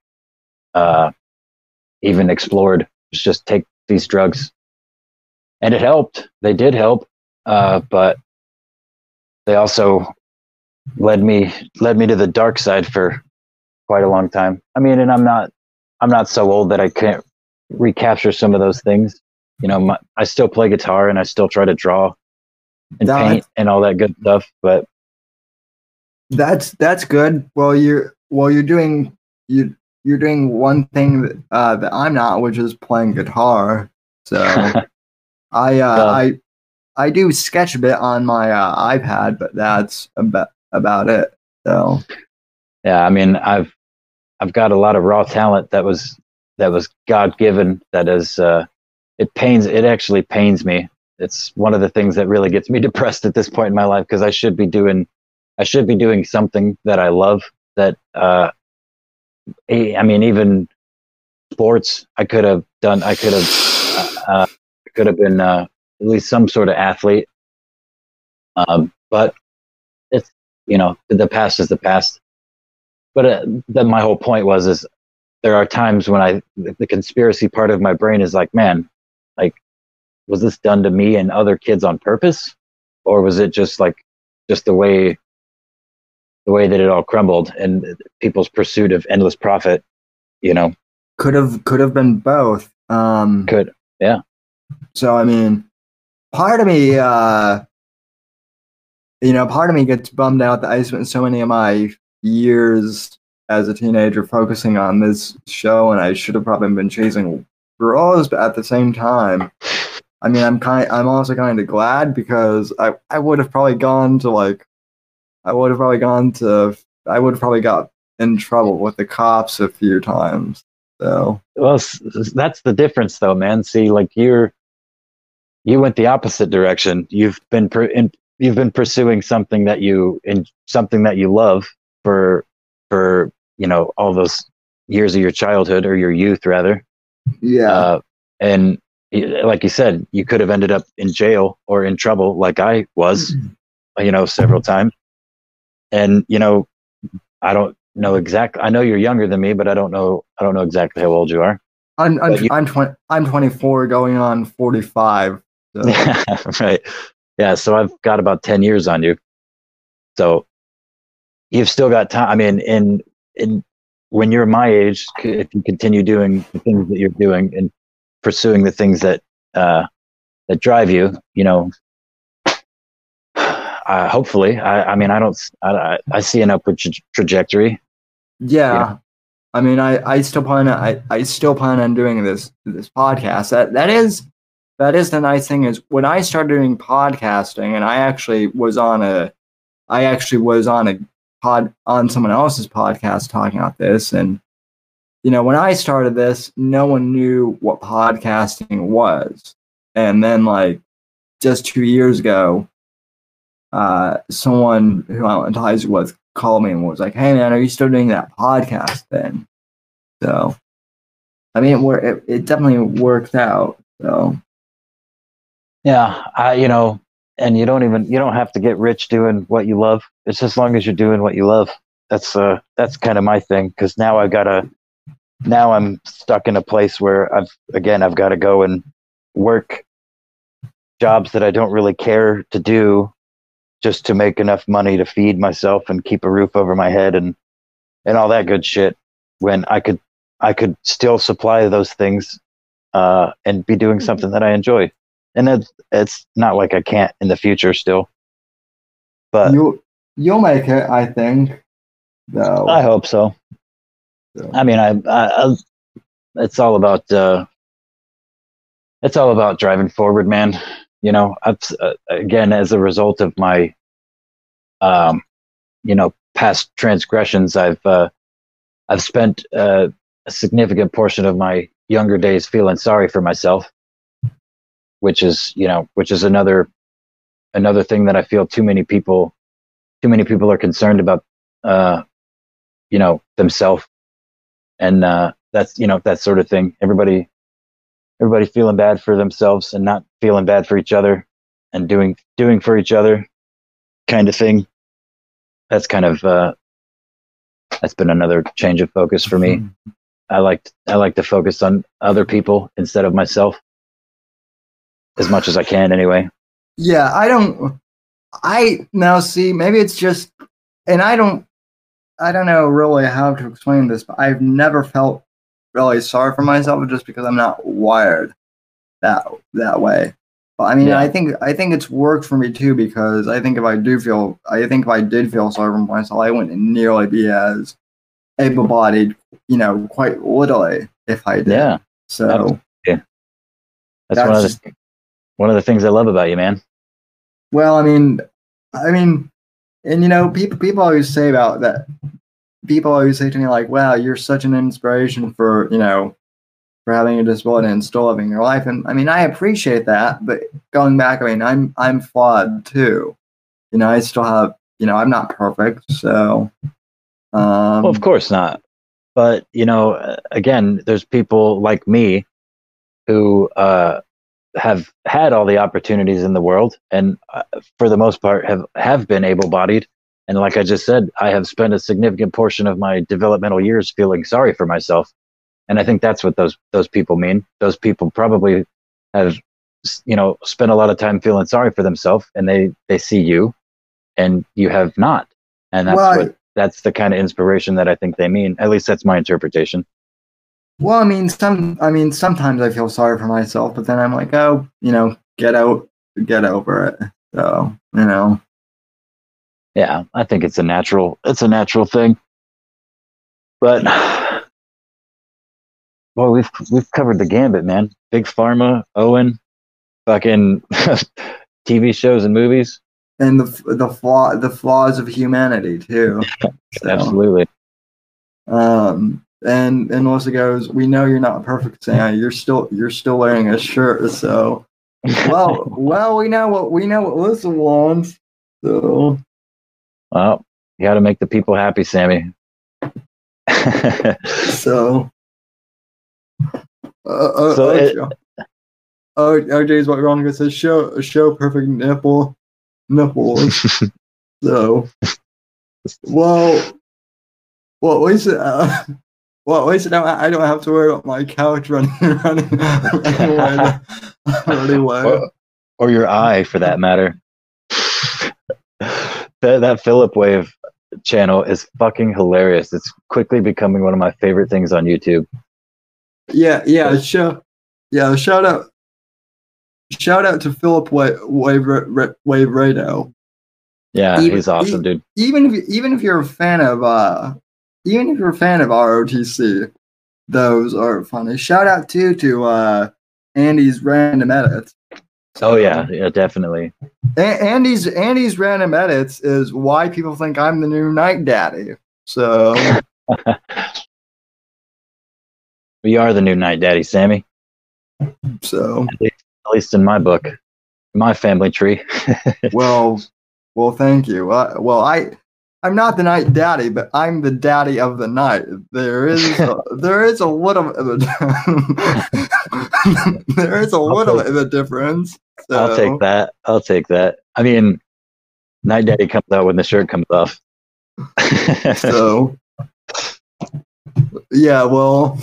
even explored. It's just take these drugs, and it helped. They did help, but they also led me to the dark side for quite a long time. I mean, and I'm not so old that I can't recapture some of those things. I still play guitar and I still try to draw and paint and all that good stuff. But that's good. Well, you're doing one thing that I'm not, which is playing guitar. So I do sketch a bit on my iPad, but that's about it. So, yeah, I mean, I've got a lot of raw talent that was that was God-given, that is, it actually pains me. It's one of the things that really gets me depressed at this point in my life, because I should be doing something that I love, that, I mean, even sports, I could have been at least some sort of athlete. But it's, the past is the past. But then my whole point was there are times when the conspiracy part of my brain is like, man, like, was this done to me and other kids on purpose? Or was it just like, just the way that it all crumbled and people's pursuit of endless profit, Could have been both. Yeah. So, I mean, part of me gets bummed out that I spent so many of my years as a teenager focusing on this show, and I should have probably been chasing girls, but at the same time, I mean, I'm also kind of glad, because I would have probably got in trouble with the cops a few times. So, well, that's the difference, though, man. See, like you went the opposite direction. You've been pursuing something that you love for all those years of your childhood, or your youth, rather. Yeah. And like you said, you could have ended up in jail or in trouble, like I was, several times. And I don't know exactly. I know you're younger than me, but I don't know exactly how old you are. I'm 24, going on 45. So. Yeah, right. Yeah, so I've got about 10 years on you. So you've still got time. I mean, in when you're my age, if you continue doing the things that you're doing and pursuing the things that that drive you, hopefully, I see an upward trajectory. Yeah. I mean, I still plan on doing this podcast. That is the nice thing, is when I started doing podcasting, and I actually was on someone else's podcast talking about this. And, when I started this, no one knew what podcasting was. And then, like, just 2 years ago, someone who I went to high school with called me and was like, "Hey, man, are you still doing that podcast thing?" So, I mean, it definitely worked out. So, yeah, and you don't have to get rich doing what you love. It's as long as you're doing what you love. That's kind of my thing, because now I'm stuck in a place where I've got to go and work jobs that I don't really care to do, just to make enough money to feed myself and keep a roof over my head and all that good shit, when I could still supply those things and be doing something that I enjoy. And it's not like I can't in the future still. But you'll make it, I think. No. I hope so. Yeah. I mean, I it's all about driving forward, man. Again, as a result of my, past transgressions, I've spent a significant portion of my younger days feeling sorry for myself, which is another thing that I feel too many people are concerned about, themselves, and that's that sort of thing. Everybody feeling bad for themselves and not feeling bad for each other, and doing for each other, kind of thing. That's kind of that's been another change of focus for me. I like to focus on other people instead of myself, as much as I can, anyway. Yeah, maybe it's just, and I don't know really how to explain this, but I've never felt really sorry for myself, just because I'm not wired that way. But I mean, yeah. I think it's worked for me too, because I think if I did feel sorry for myself, I wouldn't nearly be as able-bodied, quite literally, if I did. Yeah. So yeah, that's one of the things I love about you, man. Well, I mean, and people always say about that. People always say to me, like, "Wow, you're such an inspiration for for having a disability and still living your life. And I mean, I appreciate that, but going back, I mean, I'm flawed too. You know, I still have, you know, I'm not perfect. So, well, of course not. But, you know, again, there's people like me who have had all the opportunities in the world and for the most part have been able-bodied. And like I just said, I have spent a significant portion of my developmental years feeling sorry for myself. And I think that's what those people mean. Those people probably have, you know, spent a lot of time feeling sorry for themselves, and they see you, and you have not. And that's that's the kind of inspiration that I think they mean. At least that's my interpretation. Well, I mean, sometimes I feel sorry for myself, but then I'm like, oh, you know, get over it. So, you know. Yeah, I think it's a natural thing. But well, we've covered the gambit, man. Big Pharma, Owen, fucking TV shows and movies, and the flaws of humanity too. So, absolutely. And Melissa goes, "We know you're not perfect, Sam. You're still wearing a shirt." So, well, we know what Melissa wants. So, well, you got to make the people happy, Sammy. So. OJ's what Ron says. Show perfect nipples. So, well, at least, I don't have to worry about my couch running anyway. Or your eye, for that matter. that Philip Wave channel is fucking hilarious. It's quickly becoming one of my favorite things on YouTube. Yeah, shout out to Philip Wave Rado. Yeah, he's awesome, dude. Even if you're a fan of ROTC, those are funny. Shout out to Andy's Random Edits. So, oh yeah, definitely. Andy's Random Edits is why people think I'm the new Night Daddy. So. We are the new Night Daddy, Sammy. So, at least in my book, my family tree. well, thank you. I'm not the Night Daddy, but I'm the daddy of the night. There is a little of a difference. So. I'll take that. I mean, Night Daddy comes out when the shirt comes off. So, yeah. Well.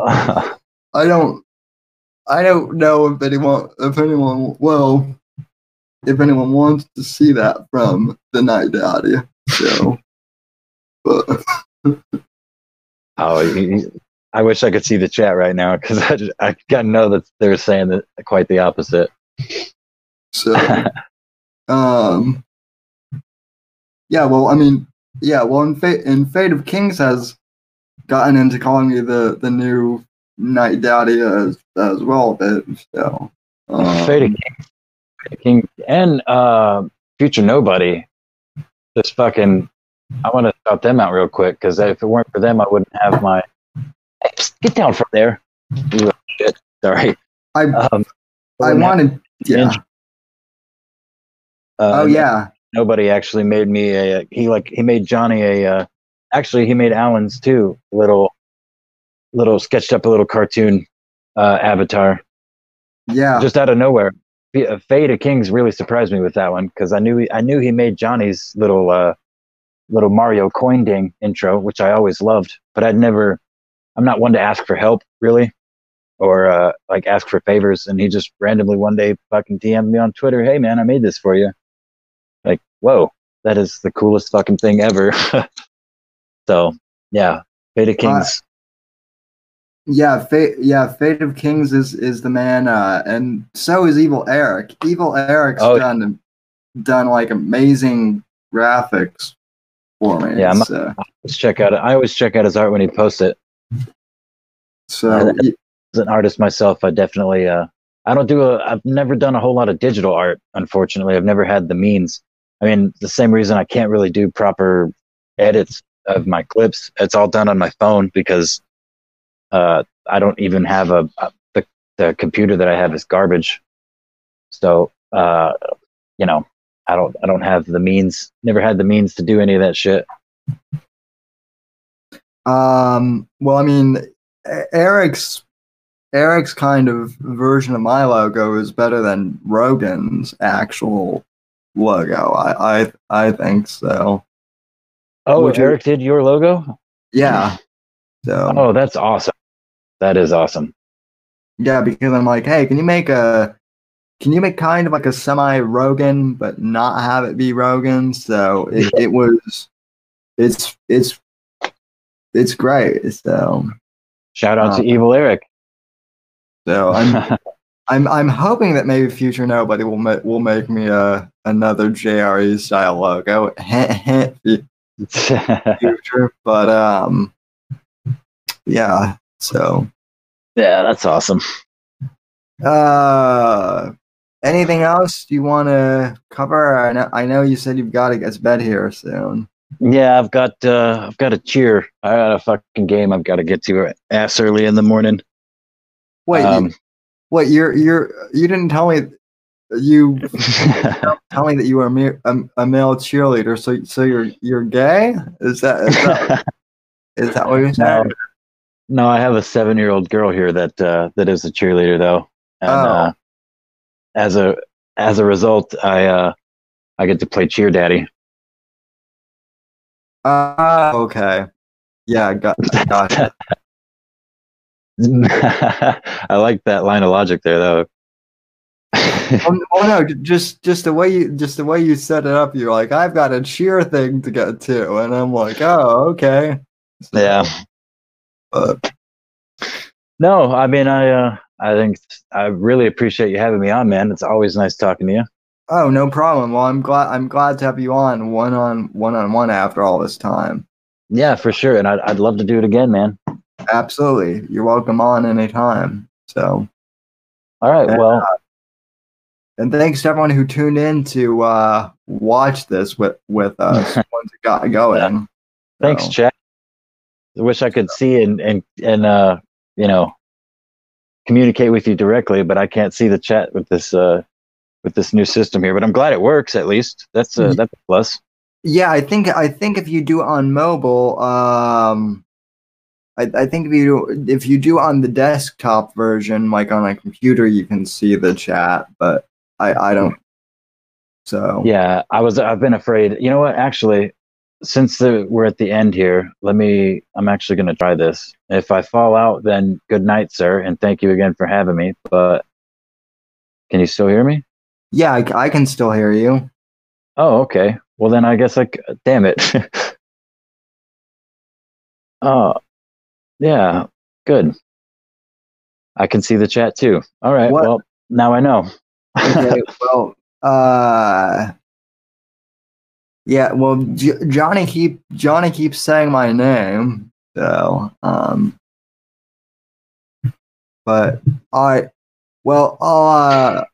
I don't know if anyone wants to see that from the Night Daddy. So, I wish I could see the chat right now, because I gotta know that they're saying that quite the opposite. So, yeah. Well, I mean, yeah. Well, in Fate of Kings has gotten into calling me the new Night Daddy as well, but so Fate of Kings and Future Nobody, just fucking, I want to shout them out real quick, because if it weren't for them, I wouldn't have my hey, psst, get down from there. Ooh, shit, sorry. Nobody actually made me a he made Johnny a. Actually, he made Alan's too. Little sketched up a little cartoon avatar. Yeah, just out of nowhere. Fate of Kings really surprised me with that one, because I knew he made Johnny's little Mario coin ding intro, which I always loved. But I'm not one to ask for help really, or like ask for favors. And he just randomly one day fucking DM'd me on Twitter, "Hey man, I made this for you." Like, whoa, that is the coolest fucking thing ever. So, yeah, Fate of Kings. Fate of Kings is the man, and so is Evil Eric. Evil Eric's done like amazing graphics for me. Yeah, so. I always check out his art when he posts it. So, as an artist myself, I definitely I've never done a whole lot of digital art, unfortunately. I've never had the means. I mean, the same reason I can't really do proper edits of my clips. It's all done on my phone, because I don't even have the computer that I have is garbage. So, you know, I don't have the means, never had the means to do any of that shit. Well, I mean, Eric's kind of version of my logo is better than Rogan's actual logo. I think so. Oh, Eric did your logo? Yeah. So. Oh, that's awesome. That is awesome. Yeah, because I'm like, hey, can you make kind of like a semi-Rogan, but not have it be Rogan? So it's great. So shout out to Evil Eric. So I'm hoping that maybe future nobody will make me another JRE style logo. Future, but yeah. So yeah, that's awesome. Anything else you want to cover? I know you said you've got to get to bed here soon. Yeah, I've got a cheer. I got a fucking game I've got to get to ass early in the morning. Wait, you didn't tell me you tell me that you were a male cheerleader. So you're gay? Is that what you're saying? No, I have a 7-year-old girl here that is a cheerleader though. And as a result, I get to play cheer daddy. Okay. Yeah, I got it. I like that line of logic there though. Oh no, just the way you set it up, you're like, I've got a cheer thing to get to, and I'm like, oh, okay. So, yeah. No, I mean, I think I really appreciate you having me on, man. It's always nice talking to you. Oh, no problem. Well, I'm glad to have you on one-on-one after all this time. Yeah, for sure. And I'd love to do it again, man. Absolutely. You're welcome on anytime. So. All right. And thanks to everyone who tuned in to watch this with us once it got going. Yeah. Thanks, Chad. I wish I could see and you know, communicate with you directly, but I can't see the chat with this new system here. But I'm glad it works at least. That's a plus. Yeah, I think if you do on mobile, I think if you do on the desktop version, like on a computer, you can see the chat, but I don't. So yeah, I've been afraid. You know what? Actually. Since we're at the end here, I'm actually going to try this. If I fall out, then good night, sir, and thank you again for having me. But can you still hear me? Yeah, I can still hear you. Oh, okay. Well, then I guess damn it. Oh, yeah, good. I can see the chat too. All right. Well, now I know. Okay, well, yeah, well, Johnny keeps saying my name, so, but, I will talk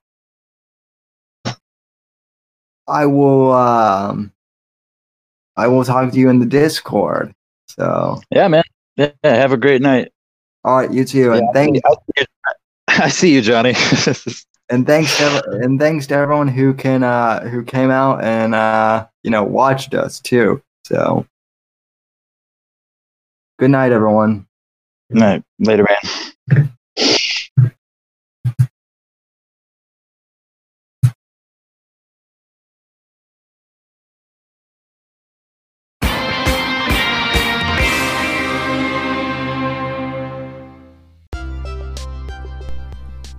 to you in the Discord, so. Yeah, man. Yeah, have a great night. All right, you too, and thank you. I see you, Johnny. And thanks to everyone who came out and you know, watched us too. So good night, everyone. Good night. Later, man.